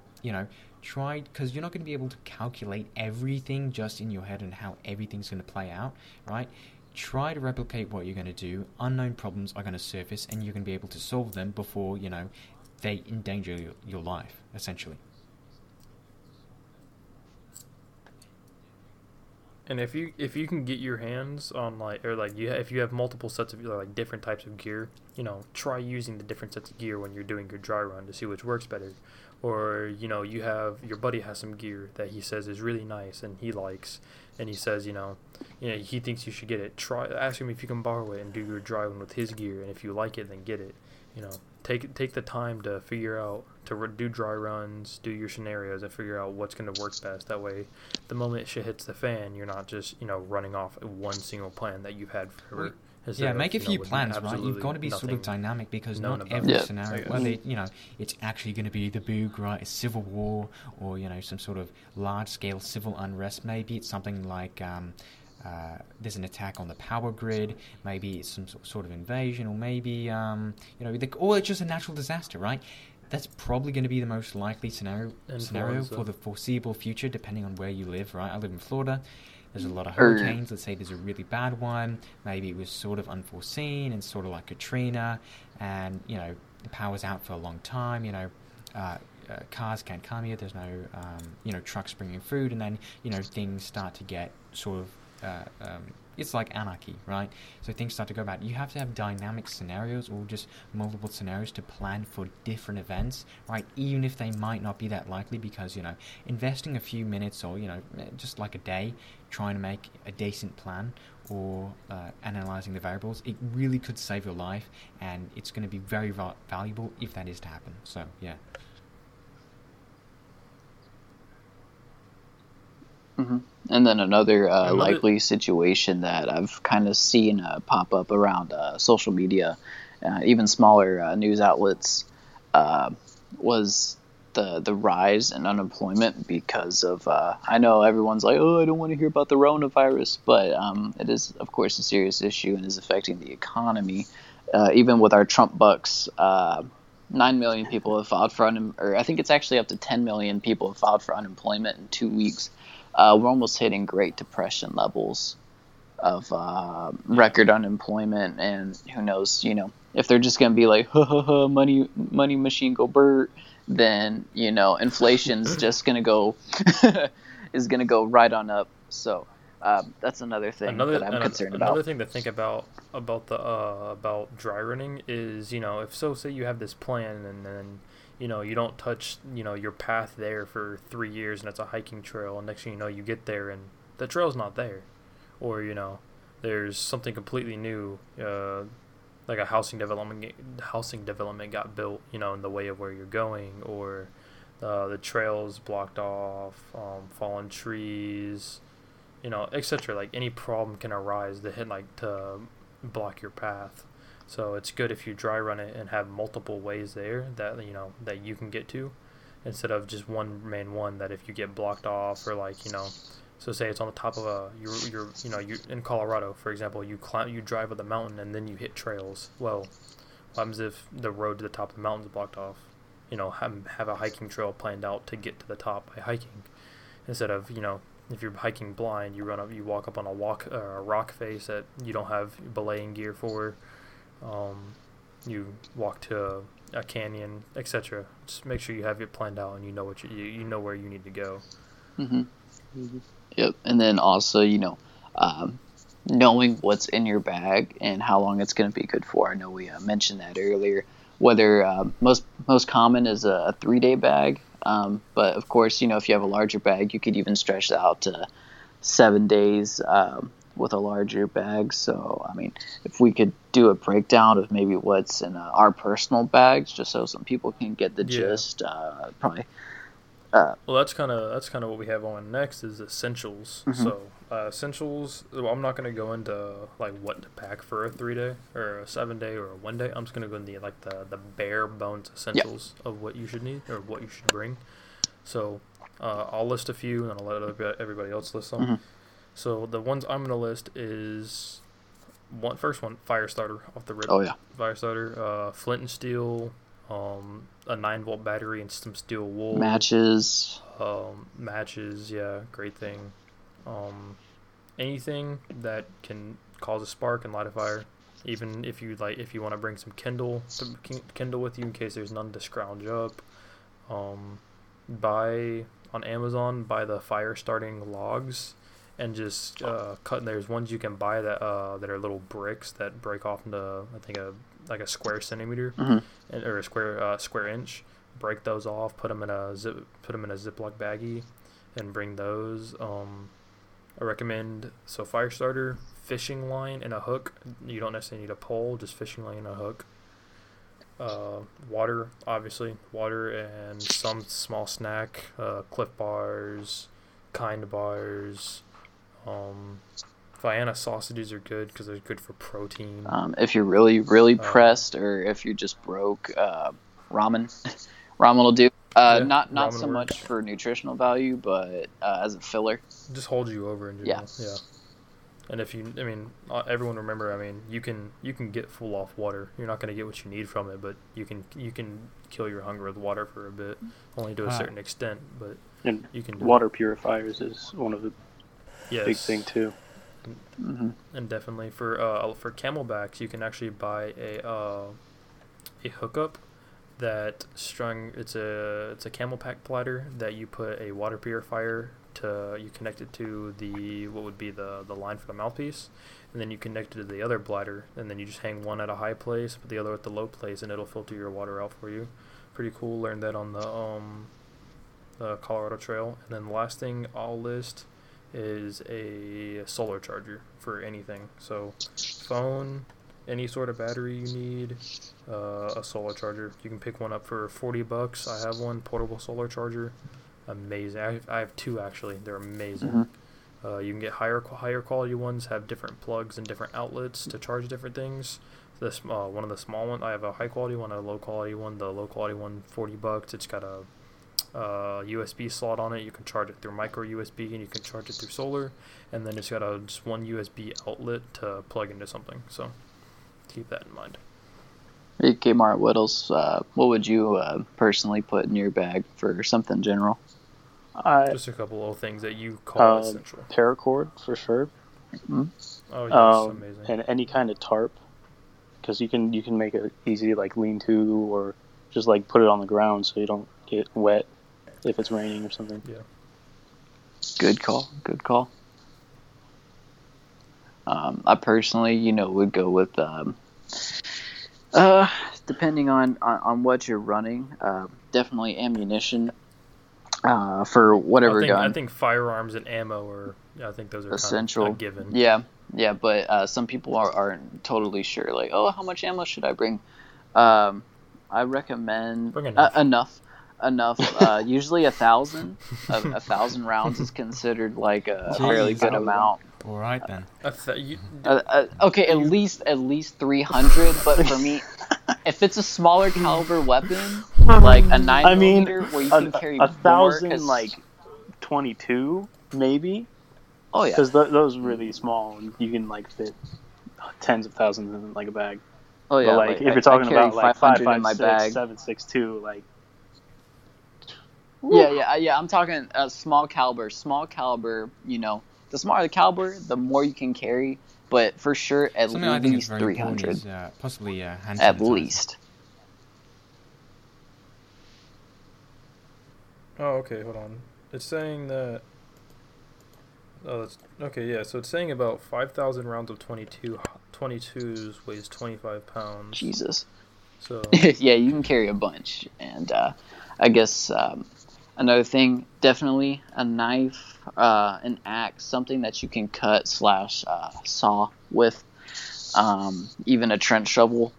try, because you're not going to be able to calculate everything just in your head and how everything's going to play out, right? Try to replicate what you're going to do. Unknown problems are going to surface, and you're going to be able to solve them before, they endanger your life, essentially. And if you can get your hands on if you have multiple sets of different types of gear, try using the different sets of gear when you're doing your dry run to see which works better. Or you have your buddy has some gear that he says is really nice and he likes, and he says he thinks you should get it. Try ask him if you can borrow it and do your dry run with his gear, and if you like it, then get it. Take the time to figure out, to do dry runs, do your scenarios, and figure out what's going to work best. That way, the moment shit hits the fan, you're not just, running off one single plan that you've had forever. Yeah, make a few plans, right? You've got to be sort of dynamic, because not every scenario, whether it's actually going to be the boog, right? A civil war, or, some sort of large-scale civil unrest. Maybe it's something like... there's an attack on the power grid, maybe it's some sort of invasion, or maybe, or it's just a natural disaster, right? That's probably going to be the most likely scenario for the foreseeable future, depending on where you live, right? I live in Florida. There's a lot of hurricanes. Let's say there's a really bad one. Maybe it was sort of unforeseen and sort of like Katrina, and, the power's out for a long time, cars can't come here. There's no, trucks bringing food, and then, things start to get sort of it's like anarchy, right? So things start to go bad. You have to have dynamic scenarios or just multiple scenarios to plan for different events, right? Even if they might not be that likely, because, you know, investing a few minutes or, you know, just like a day trying to make a decent plan or analyzing the variables, it really could save your life, and it's going to be very valuable if that is to happen. So, yeah. Mm-hmm. And then another likely situation that I've kind of seen pop up around social media, even smaller news outlets, was the rise in unemployment because of, I know everyone's like, oh, I don't want to hear about the coronavirus, but it is, of course, a serious issue and is affecting the economy. Even with our Trump bucks, 9 million people have filed for or I think it's actually up to 10 million people have filed for unemployment in 2 weeks. We're almost hitting Great Depression levels of record unemployment, and who knows, you know, if they're just going to be like, ha, ha, ha, money machine go burr, then, you know, inflation's just going to go, is going to go right on up. So that's another thing that I'm concerned about. Another thing to think about dry running is, you know, if say you have this plan and then, you know, you don't touch, you know, your path there for 3 years, and it's a hiking trail, and next thing you know, you get there and the trail's not there, or, you know, there's something completely new, like a housing development got built, you know, in the way of where you're going, or the trail's blocked off, fallen trees, you know, etc. Like, any problem can arise to block your path. So it's good if you dry run it and have multiple ways there that, you know, that you can get to, instead of just one main one that if you get blocked off, or like, you know, so say it's on the top of you in Colorado, for example, you drive up the mountain and then you hit trails. Well, what happens if the road to the top of the mountain is blocked off? You know, have a hiking trail planned out to get to the top by hiking, instead of, you know, if you're hiking blind, you walk up on a rock face that you don't have belaying gear for. You walk to a canyon, etc. Just make sure you have it planned out and you know what you know where you need to go. Mm-hmm. Mm-hmm. Yep. And then also, you know, knowing what's in your bag and how long it's going to be good for. I know we mentioned that earlier. Whether most common is a 3-day bag, but of course, you know, if you have a larger bag, you could even stretch out to 7 days. With a larger bag. So, I mean, if we could do a breakdown of maybe what's in our personal bags, just so some people can get the gist, probably. Well, that's kind of what we have on next is essentials. Mm-hmm. So, essentials, well, I'm not going to go into like what to pack for a 3-day or a 7-day or a 1-day. I'm just going to go into like the bare bones essentials of what you should need or what you should bring. So, I'll list a few and I'll let everybody else list them. Mm-hmm. So the ones I'm going to list is first one, fire starter off the rip. Oh, yeah. Fire starter, flint and steel, a 9-volt battery and some steel wool. Matches. Matches, yeah, great thing. Anything that can cause a spark and light a fire. Even if you want to bring some kindle with you in case there's none to scrounge up. On Amazon, buy the fire starting logs. And just there's ones you can buy that are little bricks that break off into, I think, a square centimeter, mm-hmm. or a square inch. Break those off, put them in a Ziploc baggie, and bring those. I recommend fire starter, fishing line, and a hook. You don't necessarily need a pole, just fishing line and a hook. Water, obviously, and some small snack, Clif bars, Kind bars. Vienna sausages are good because they're good for protein. If you're really, really pressed, or if you're just broke, ramen will do. Not so much for nutritional value, but as a filler, just holds you over in general. Yeah. And everyone remember, you can get full off water. You're not going to get what you need from it, but you can kill your hunger with water for a bit, only to a certain extent. But and you can. Water purifiers is one of the. Yes. Big thing too, mm-hmm. And definitely for camelbacks, you can actually buy a hookup that strung. It's a camel pack platter that you put a water purifier to, you connect it to the, what would be the line for the mouthpiece, and then you connect it to the other bladder, and then you just hang one at a high place, but the other at the low place, and it'll filter your water out for you. Pretty cool. Learned that on the Colorado Trail. And then the last thing I'll list is a solar charger for anything. So phone, any sort of battery you need, a solar charger. You can pick one up for $40. I have one, portable solar charger. Amazing. I have two, actually. They're amazing. Mm-hmm. You can get higher quality ones, have different plugs and different outlets to charge different things. This one of the small ones, I have a high quality one, a low quality one. The low quality one, $40. It's got a USB slot on it. You can charge it through micro USB, and you can charge it through solar. And then it's got a just one USB outlet to plug into something. So keep that in mind. Hey, Kmart Whittles, what would you personally put in your bag for something general? Just a couple of things that you call essential. Paracord for sure. Mm-hmm. Oh, yeah, amazing. And any kind of tarp, because you can make it easy, like lean-to, or just like put it on the ground so you don't get wet if it's raining or something. Yeah. Good call. I personally, would go with, depending on what you're running, definitely ammunition for whatever gun. I think firearms and ammo I think those are essential. Kind of given. Yeah, but some people aren't totally sure, like, how much ammo should I bring? I recommend bring enough. Usually 1,000. 1,000 rounds is considered like a fairly good amount. All right then. Okay, at least 300. But for me, if it's a smaller caliber weapon, like a 9mm, where you can carry 1,000, like 22, maybe. Oh yeah. Because those are really small, and you can like fit tens of thousands in like a bag. Oh yeah. But, like if you're talking about like 5.56, in my bag, 7.62, like. Yeah. I'm talking small caliber. The smaller the caliber, the more you can carry. But for sure, at least 300. Possibly, yeah. At least. Oh, okay. Hold on. It's saying that. Oh, that's okay. Yeah. So it's saying about 5,000 rounds of 22. 22s weighs 25 pounds. Jesus. So. Yeah, you can carry a bunch, and I guess. Another thing, definitely a knife, an axe, something that you can cut / saw with. Even a trench shovel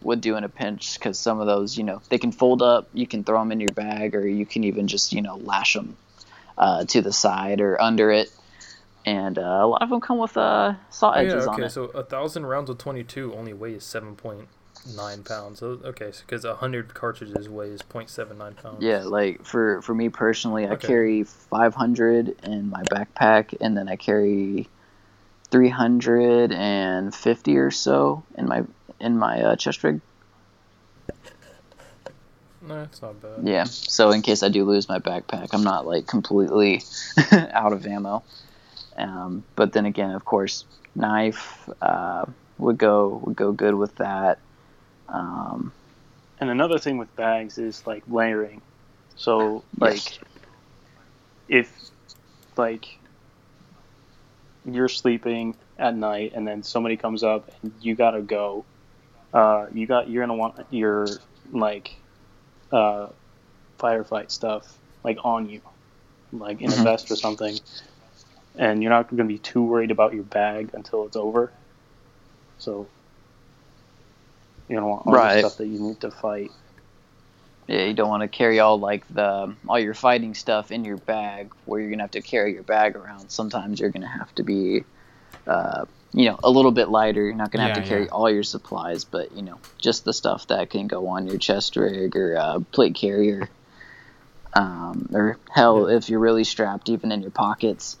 would do in a pinch, because some of those, they can fold up. You can throw them in your bag, or you can even just, lash them to the side or under it. And a lot of them come with saw edges on it. Okay, so 1,000 rounds of 22 only weighs 7.9 pounds. Okay, because 100 cartridges weighs 0.79 pounds. Yeah, like for me personally, I carry 500 in my backpack, and then I carry 350 or so in my chest rig. No, it's not bad. Yeah, so in case I do lose my backpack, I'm not like completely out of ammo. But then again, of course, knife would go good with that. And another thing with bags is like layering. So like if like you're sleeping at night and then somebody comes up and you gotta go, you're gonna want your like firefight stuff like on you, like in a vest or something, and you're not gonna be too worried about your bag until it's over. So. You don't want all the stuff that you need to fight. Yeah, you don't want to carry all your fighting stuff in your bag, where you're gonna have to carry your bag around. Sometimes you're gonna have to be, a little bit lighter. You're not gonna have to carry all your supplies, but just the stuff that can go on your chest rig or plate carrier, or hell, if you're really strapped, even in your pockets.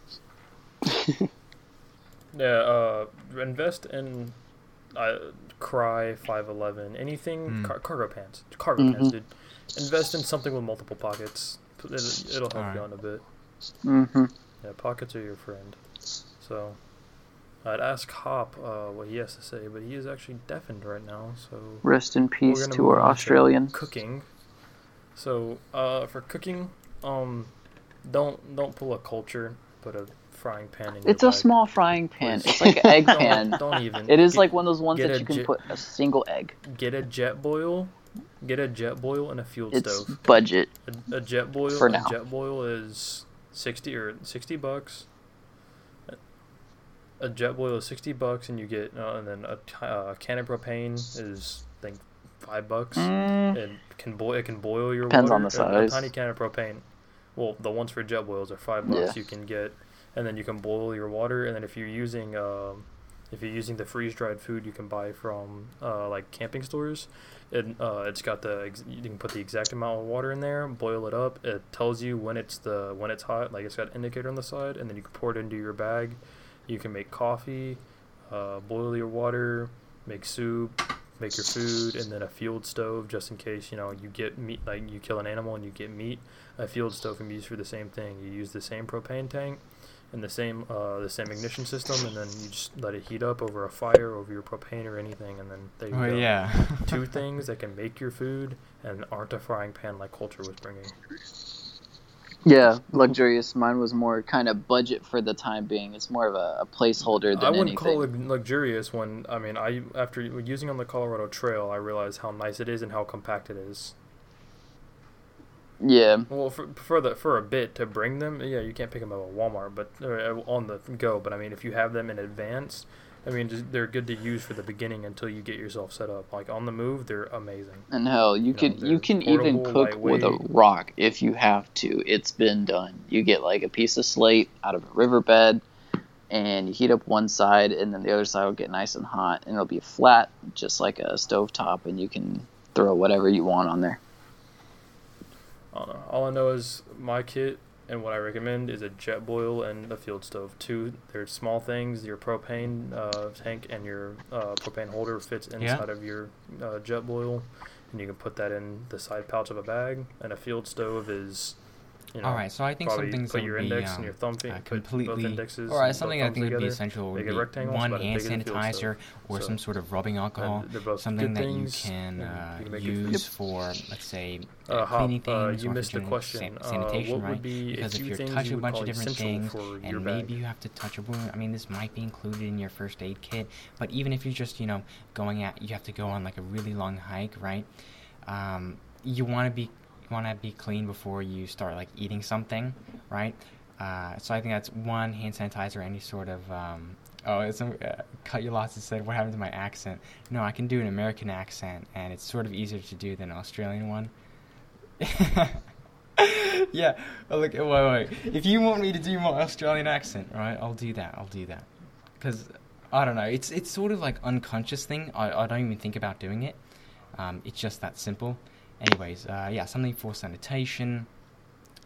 Invest in. Cry, 511, anything, cargo pants. Cargo pants, dude. Invest in something with multiple pockets. It'll help you out a bit. Mm-hmm. Yeah, pockets are your friend. So, I'd ask Hop what he has to say, but he is actually deafened right now. So rest in peace to our Australian. Cooking. So, for cooking, Don't pull a culture, put a frying pan in your It's a bag. Small frying pan. Please. It's like an egg pan. Don't even. It is like one of those ones that you can put a single egg. Get a Jetboil and a fuel stove. It's budget. A Jetboil for now. A Jetboil is $60. A Jetboil is $60, and you get and then a can of propane is I think $5. It can boil your Depends water. On the size. A tiny can of propane. Well, the ones for Jetboils are $5. Yeah. You can get, and then you can boil your water. And then if you're using the freeze dried food you can buy from like camping stores, it's got you can put the exact amount of water in there, boil it up. It tells you when it's hot. Like it's got an indicator on the side, and then you can pour it into your bag. You can make coffee, boil your water, make soup, make your food, and then a field stove just in case, you get meat, like you kill an animal and you get meat. A field stove can be used for the same thing. You use the same propane tank and the same ignition system, and then you just let it heat up over a fire, over your propane or anything, and then there you go. Yeah. Two things that can make your food and aren't a frying pan like Culture was bringing. Yeah, luxurious. Mine was more kind of budget for the time being. It's more of a placeholder than anything. I wouldn't call it luxurious after using on the Colorado Trail, I realized how nice it is and how compact it is. Yeah. Well, for a bit to bring them, yeah, you can't pick them up at Walmart, but on the go. But I mean, if you have them in advance, I mean, they're good to use for the beginning until you get yourself set up. Like on the move, they're amazing. And hell, you can even cook with a rock if you have to. It's been done. You get like a piece of slate out of a riverbed, and you heat up one side, and then the other side will get nice and hot, and it'll be flat, just like a stovetop, and you can throw whatever you want on there. I don't know. All I know is my kit. And what I recommend is a Jetboil and a field stove. Two, they're small things. Your propane tank and your propane holder fits inside of your Jetboil, and you can put that in the side pouch of a bag. And a field stove is, all right. So I think something put your index and your thumb finger completely. Both indexes. All right, something I think would be essential would be one hand sanitizer or some sort of rubbing alcohol. Something that you can use for, let's say, cleaning things. You missed the question. Sanitation, right? Because if you're touching a bunch of different things, and maybe you have to touch a wound. I mean, this might be included in your first aid kit. But even if you're just, you have to go on like a really long hike, right? You want to be clean before you start like eating something, right? So I think that's one, hand sanitizer, any sort of Cut Your Losses said, what happened to my accent? No, I can do an American accent, and it's sort of easier to do than an Australian one. Yeah, look, wait. If you want me to do my Australian accent, right, I'll do that. Because, I don't know, it's sort of like unconscious thing. I don't even think about doing it. It's just that simple. Anyways, something for sanitation.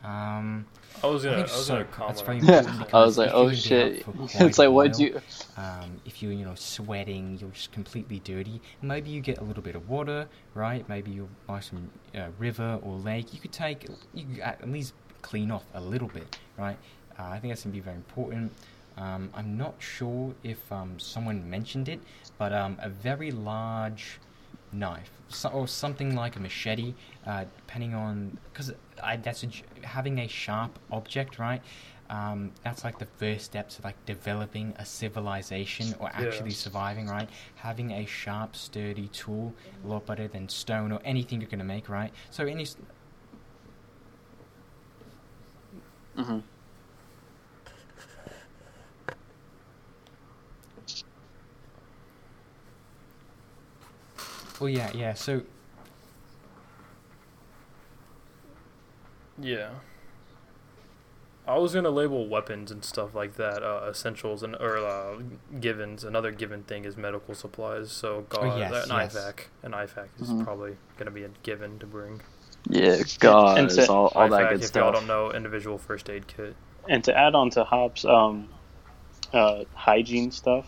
I was gonna comment. I was like, oh shit! It's like, what do you? If you're sweating, you're just completely dirty. Maybe you get a little bit of water, right? Maybe you'll buy some river or lake. You could at least clean off a little bit, right? I think that's gonna be very important. I'm not sure if someone mentioned it, but a very large knife or something like a machete, depending on, because having a sharp object, right? That's like the first step to like developing a civilization or actually surviving, right? Having a sharp, sturdy tool, a lot better than stone or anything you're gonna make, right? So any. Mm-hmm. Well, yeah, so... Yeah. I was going to label weapons and stuff like that, essentials, or givens. Another given thing is medical supplies, so an IVAC is probably going to be a given to bring. Yeah, God, to, all IVAC, that good if stuff. If y'all don't know, individual first aid kit. And to add on to Hop's hygiene stuff,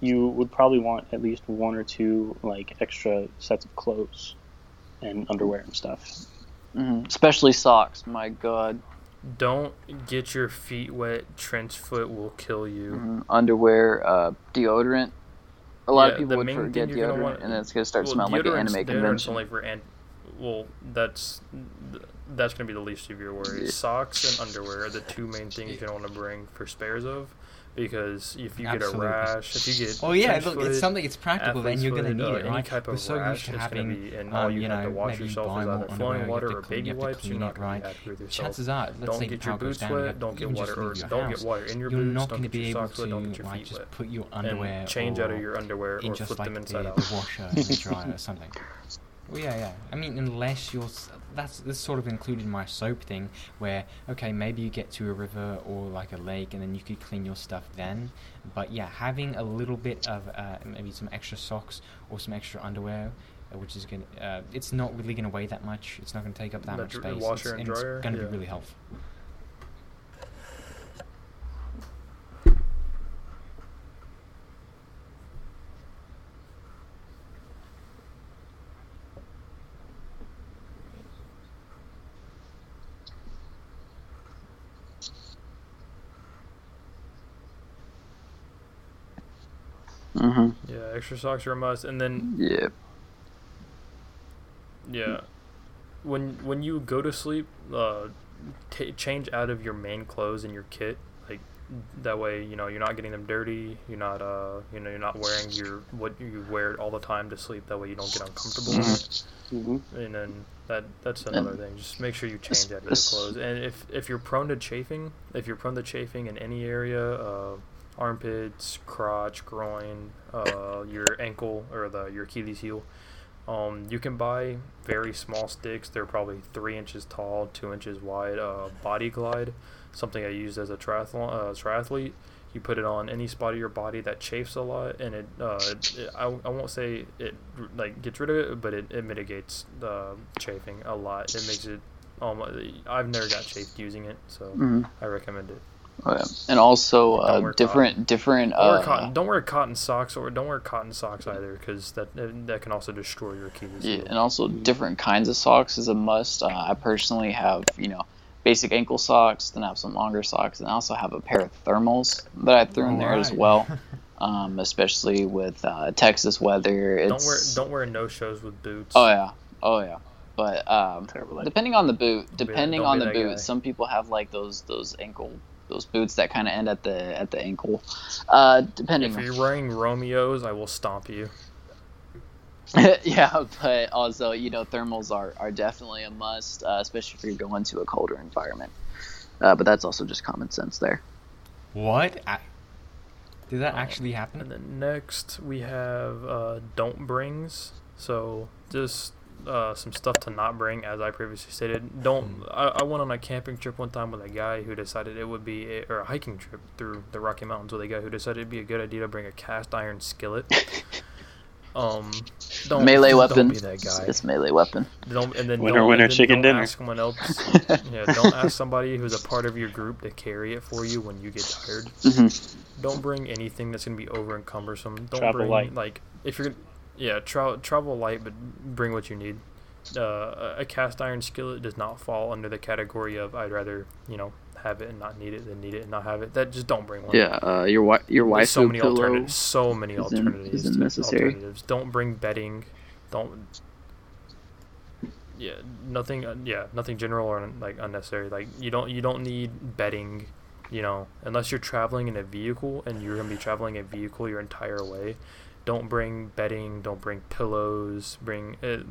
you would probably want at least one or two like extra sets of clothes and underwear and stuff. Mm-hmm. Especially socks. My God. Don't get your feet wet. Trench foot will kill you. Mm-hmm. Underwear, deodorant. A lot of people would forget deodorant, and it's going to start smelling like an anime convention. Only for Well, that's going to be the least of your worries. Socks and underwear are the two main things you don't want to bring for spares of, because if you Absolutely. Get a rash, if you get foot, it's something, it's practical, and you're going to need it. Any type of rash is going to be, and all you have to wash yourself is either flowing water or baby wipes. You're not going to be happy with yourself. Chances are, don't get your boots wet, don't get water, or don't get water in your boots, don't get your socks wet, don't get your feet wet. Put your underwear and change out of your underwear or flip them inside out. Washer and the dryer or something. Well, yeah. I mean, unless you're... That's sort of included in my soap thing, where, okay, maybe you get to a river or, like, a lake, and then you could clean your stuff then. But, yeah, having a little bit of maybe some extra socks or some extra underwear, which is going to... it's not really going to weigh that much. It's not going to take up that much space. Washer and dryer. It's going to be really helpful. Yeah, extra socks are a must, and then when you go to sleep, change out of your main clothes and your kit. Like that way, you know, you're not getting them dirty. You're not you're not wearing your what you wear all the time to sleep. That way, you don't get uncomfortable. Mm-hmm. And then that's another thing. Just make sure you change out of your clothes. And if you're prone to chafing, in any area. Armpits, crotch, groin, your ankle or your Achilles heel. You can buy very small sticks. They're probably 3 inches tall, 2 inches wide. Body Glide, something I used as a triathlete. You put it on any spot of your body that chafes a lot, and I won't say it like gets rid of it, but it mitigates the chafing a lot. It makes it I've never got chafed using it, so I recommend it. Oh, yeah. And also don't wear cotton socks, or don't wear cotton socks either, because that can also destroy your Achilles. Yeah, and also different kinds of socks is a must. I personally have, basic ankle socks, then I have some longer socks, and I also have a pair of thermals that I threw in there as well. Especially with Texas weather. Don't wear no-shows with boots. Oh yeah. But depending on the boot, some people have like those ankle those boots that kind of end at the ankle. Depending. If you're wearing Romeos, I will stomp you. Yeah, but also, thermals are definitely a must, especially if you're going to a colder environment. But that's also just common sense there. What? Did that actually happen? And then next we have don't brings. So just... some stuff to not bring, as I previously stated. I went on a camping trip one time with a guy who decided it would be a hiking trip through the Rocky Mountains with a guy who decided it'd be a good idea to bring a cast iron skillet. Don't be that guy. It's melee weapon. Don't ask someone else. Don't ask somebody who's a part of your group to carry it for you when you get tired. Mm-hmm. Don't bring anything that's gonna be over and cumbersome. Don't travel bring light. Like if you're travel light, but bring what you need. A cast iron skillet does not fall under the category of I'd rather, have it and not need it than need it and not have it. That just don't bring one. Yeah, your wife's so many alternatives. So many alternatives. Isn't necessary. Don't bring bedding. Don't. Yeah, nothing. Yeah, nothing general or like unnecessary. Like you don't need bedding. Unless you're traveling in a vehicle and you're gonna be traveling a vehicle your entire way. Don't bring bedding, don't bring pillows,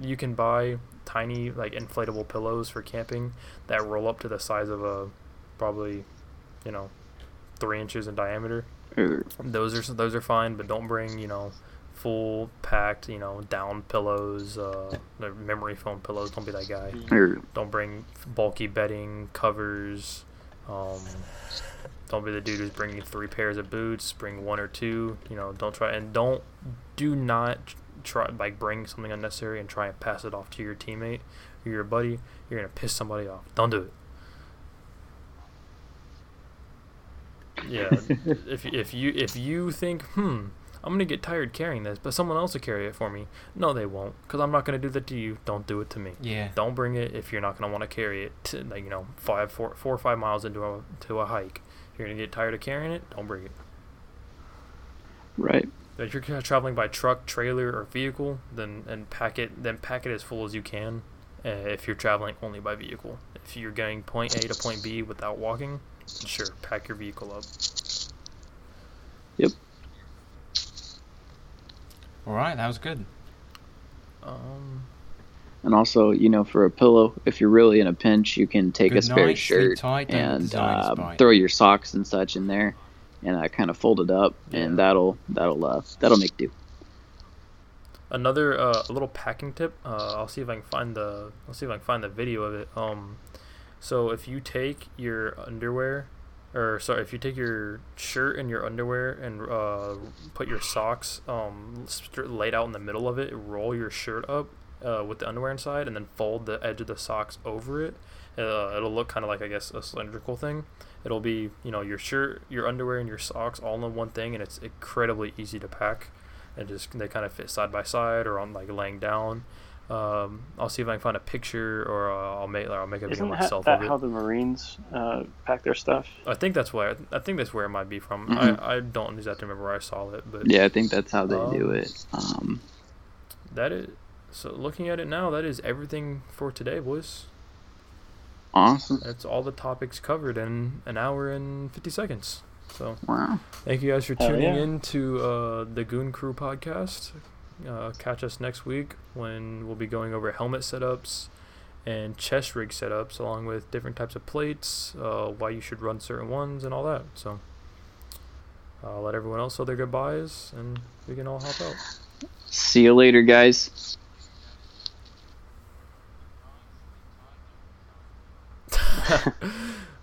you can buy tiny, like, inflatable pillows for camping that roll up to the size of probably, 3 inches in diameter. Those are fine, but don't bring, full packed, down pillows, memory foam pillows. Don't be that guy. Don't bring bulky bedding, covers, don't be the dude who's bringing 3 pairs of boots. Bring 1 or 2. Don't try and do not try like bring something unnecessary and try and pass it off to your teammate or your buddy. You're gonna piss somebody off. Don't do it. Yeah. if you think I'm gonna get tired carrying this, but someone else will carry it for me. No, they won't, because I'm not gonna do that to you. Don't do it to me. Yeah. Don't bring it if you're not gonna want to carry it. To, 4 or 5 miles into a hike. If you're gonna get tired of carrying it, don't bring it. Right. If you're traveling by truck, trailer, or vehicle, then pack it as full as you can. if you're traveling only by vehicle. If you're going point A to point B without walking, sure, pack your vehicle up. Yep. All right, that was good. And also, you know, for a pillow, if you're really in a pinch, you can take a spare shirt and throw your socks and such in there, and kind of fold it up, and that'll make do. Another little packing tip. I'll see if I can find the video of it. So if you take your if you take your shirt and your underwear and put your socks laid out in the middle of it, roll your shirt up with the underwear inside, and then fold the edge of the socks over it. It'll look kind of like, I guess, a cylindrical thing. It'll be, you know, your shirt, your underwear, and your socks all in one thing, and it's incredibly easy to pack. And they kind of fit side by side or on, like, laying down. I'll see if I can find a picture, or I'll make a video myself of it. Isn't that how the Marines pack their stuff? I think that's where it might be from. Mm-hmm. I don't exactly remember where I saw it, but yeah, I think that's how they do it. That is, so looking at it now, that is everything for today, boys. Awesome. That's all the topics covered in an hour and 50 seconds. So wow. Thank you guys for tuning in to the Goon Crew podcast. Catch us next week when we'll be going over helmet setups and chest rig setups, along with different types of plates, why you should run certain ones, and all that. So I'll let everyone else say their goodbyes, and we can all hop out. See you later, guys.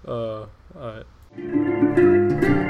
All right.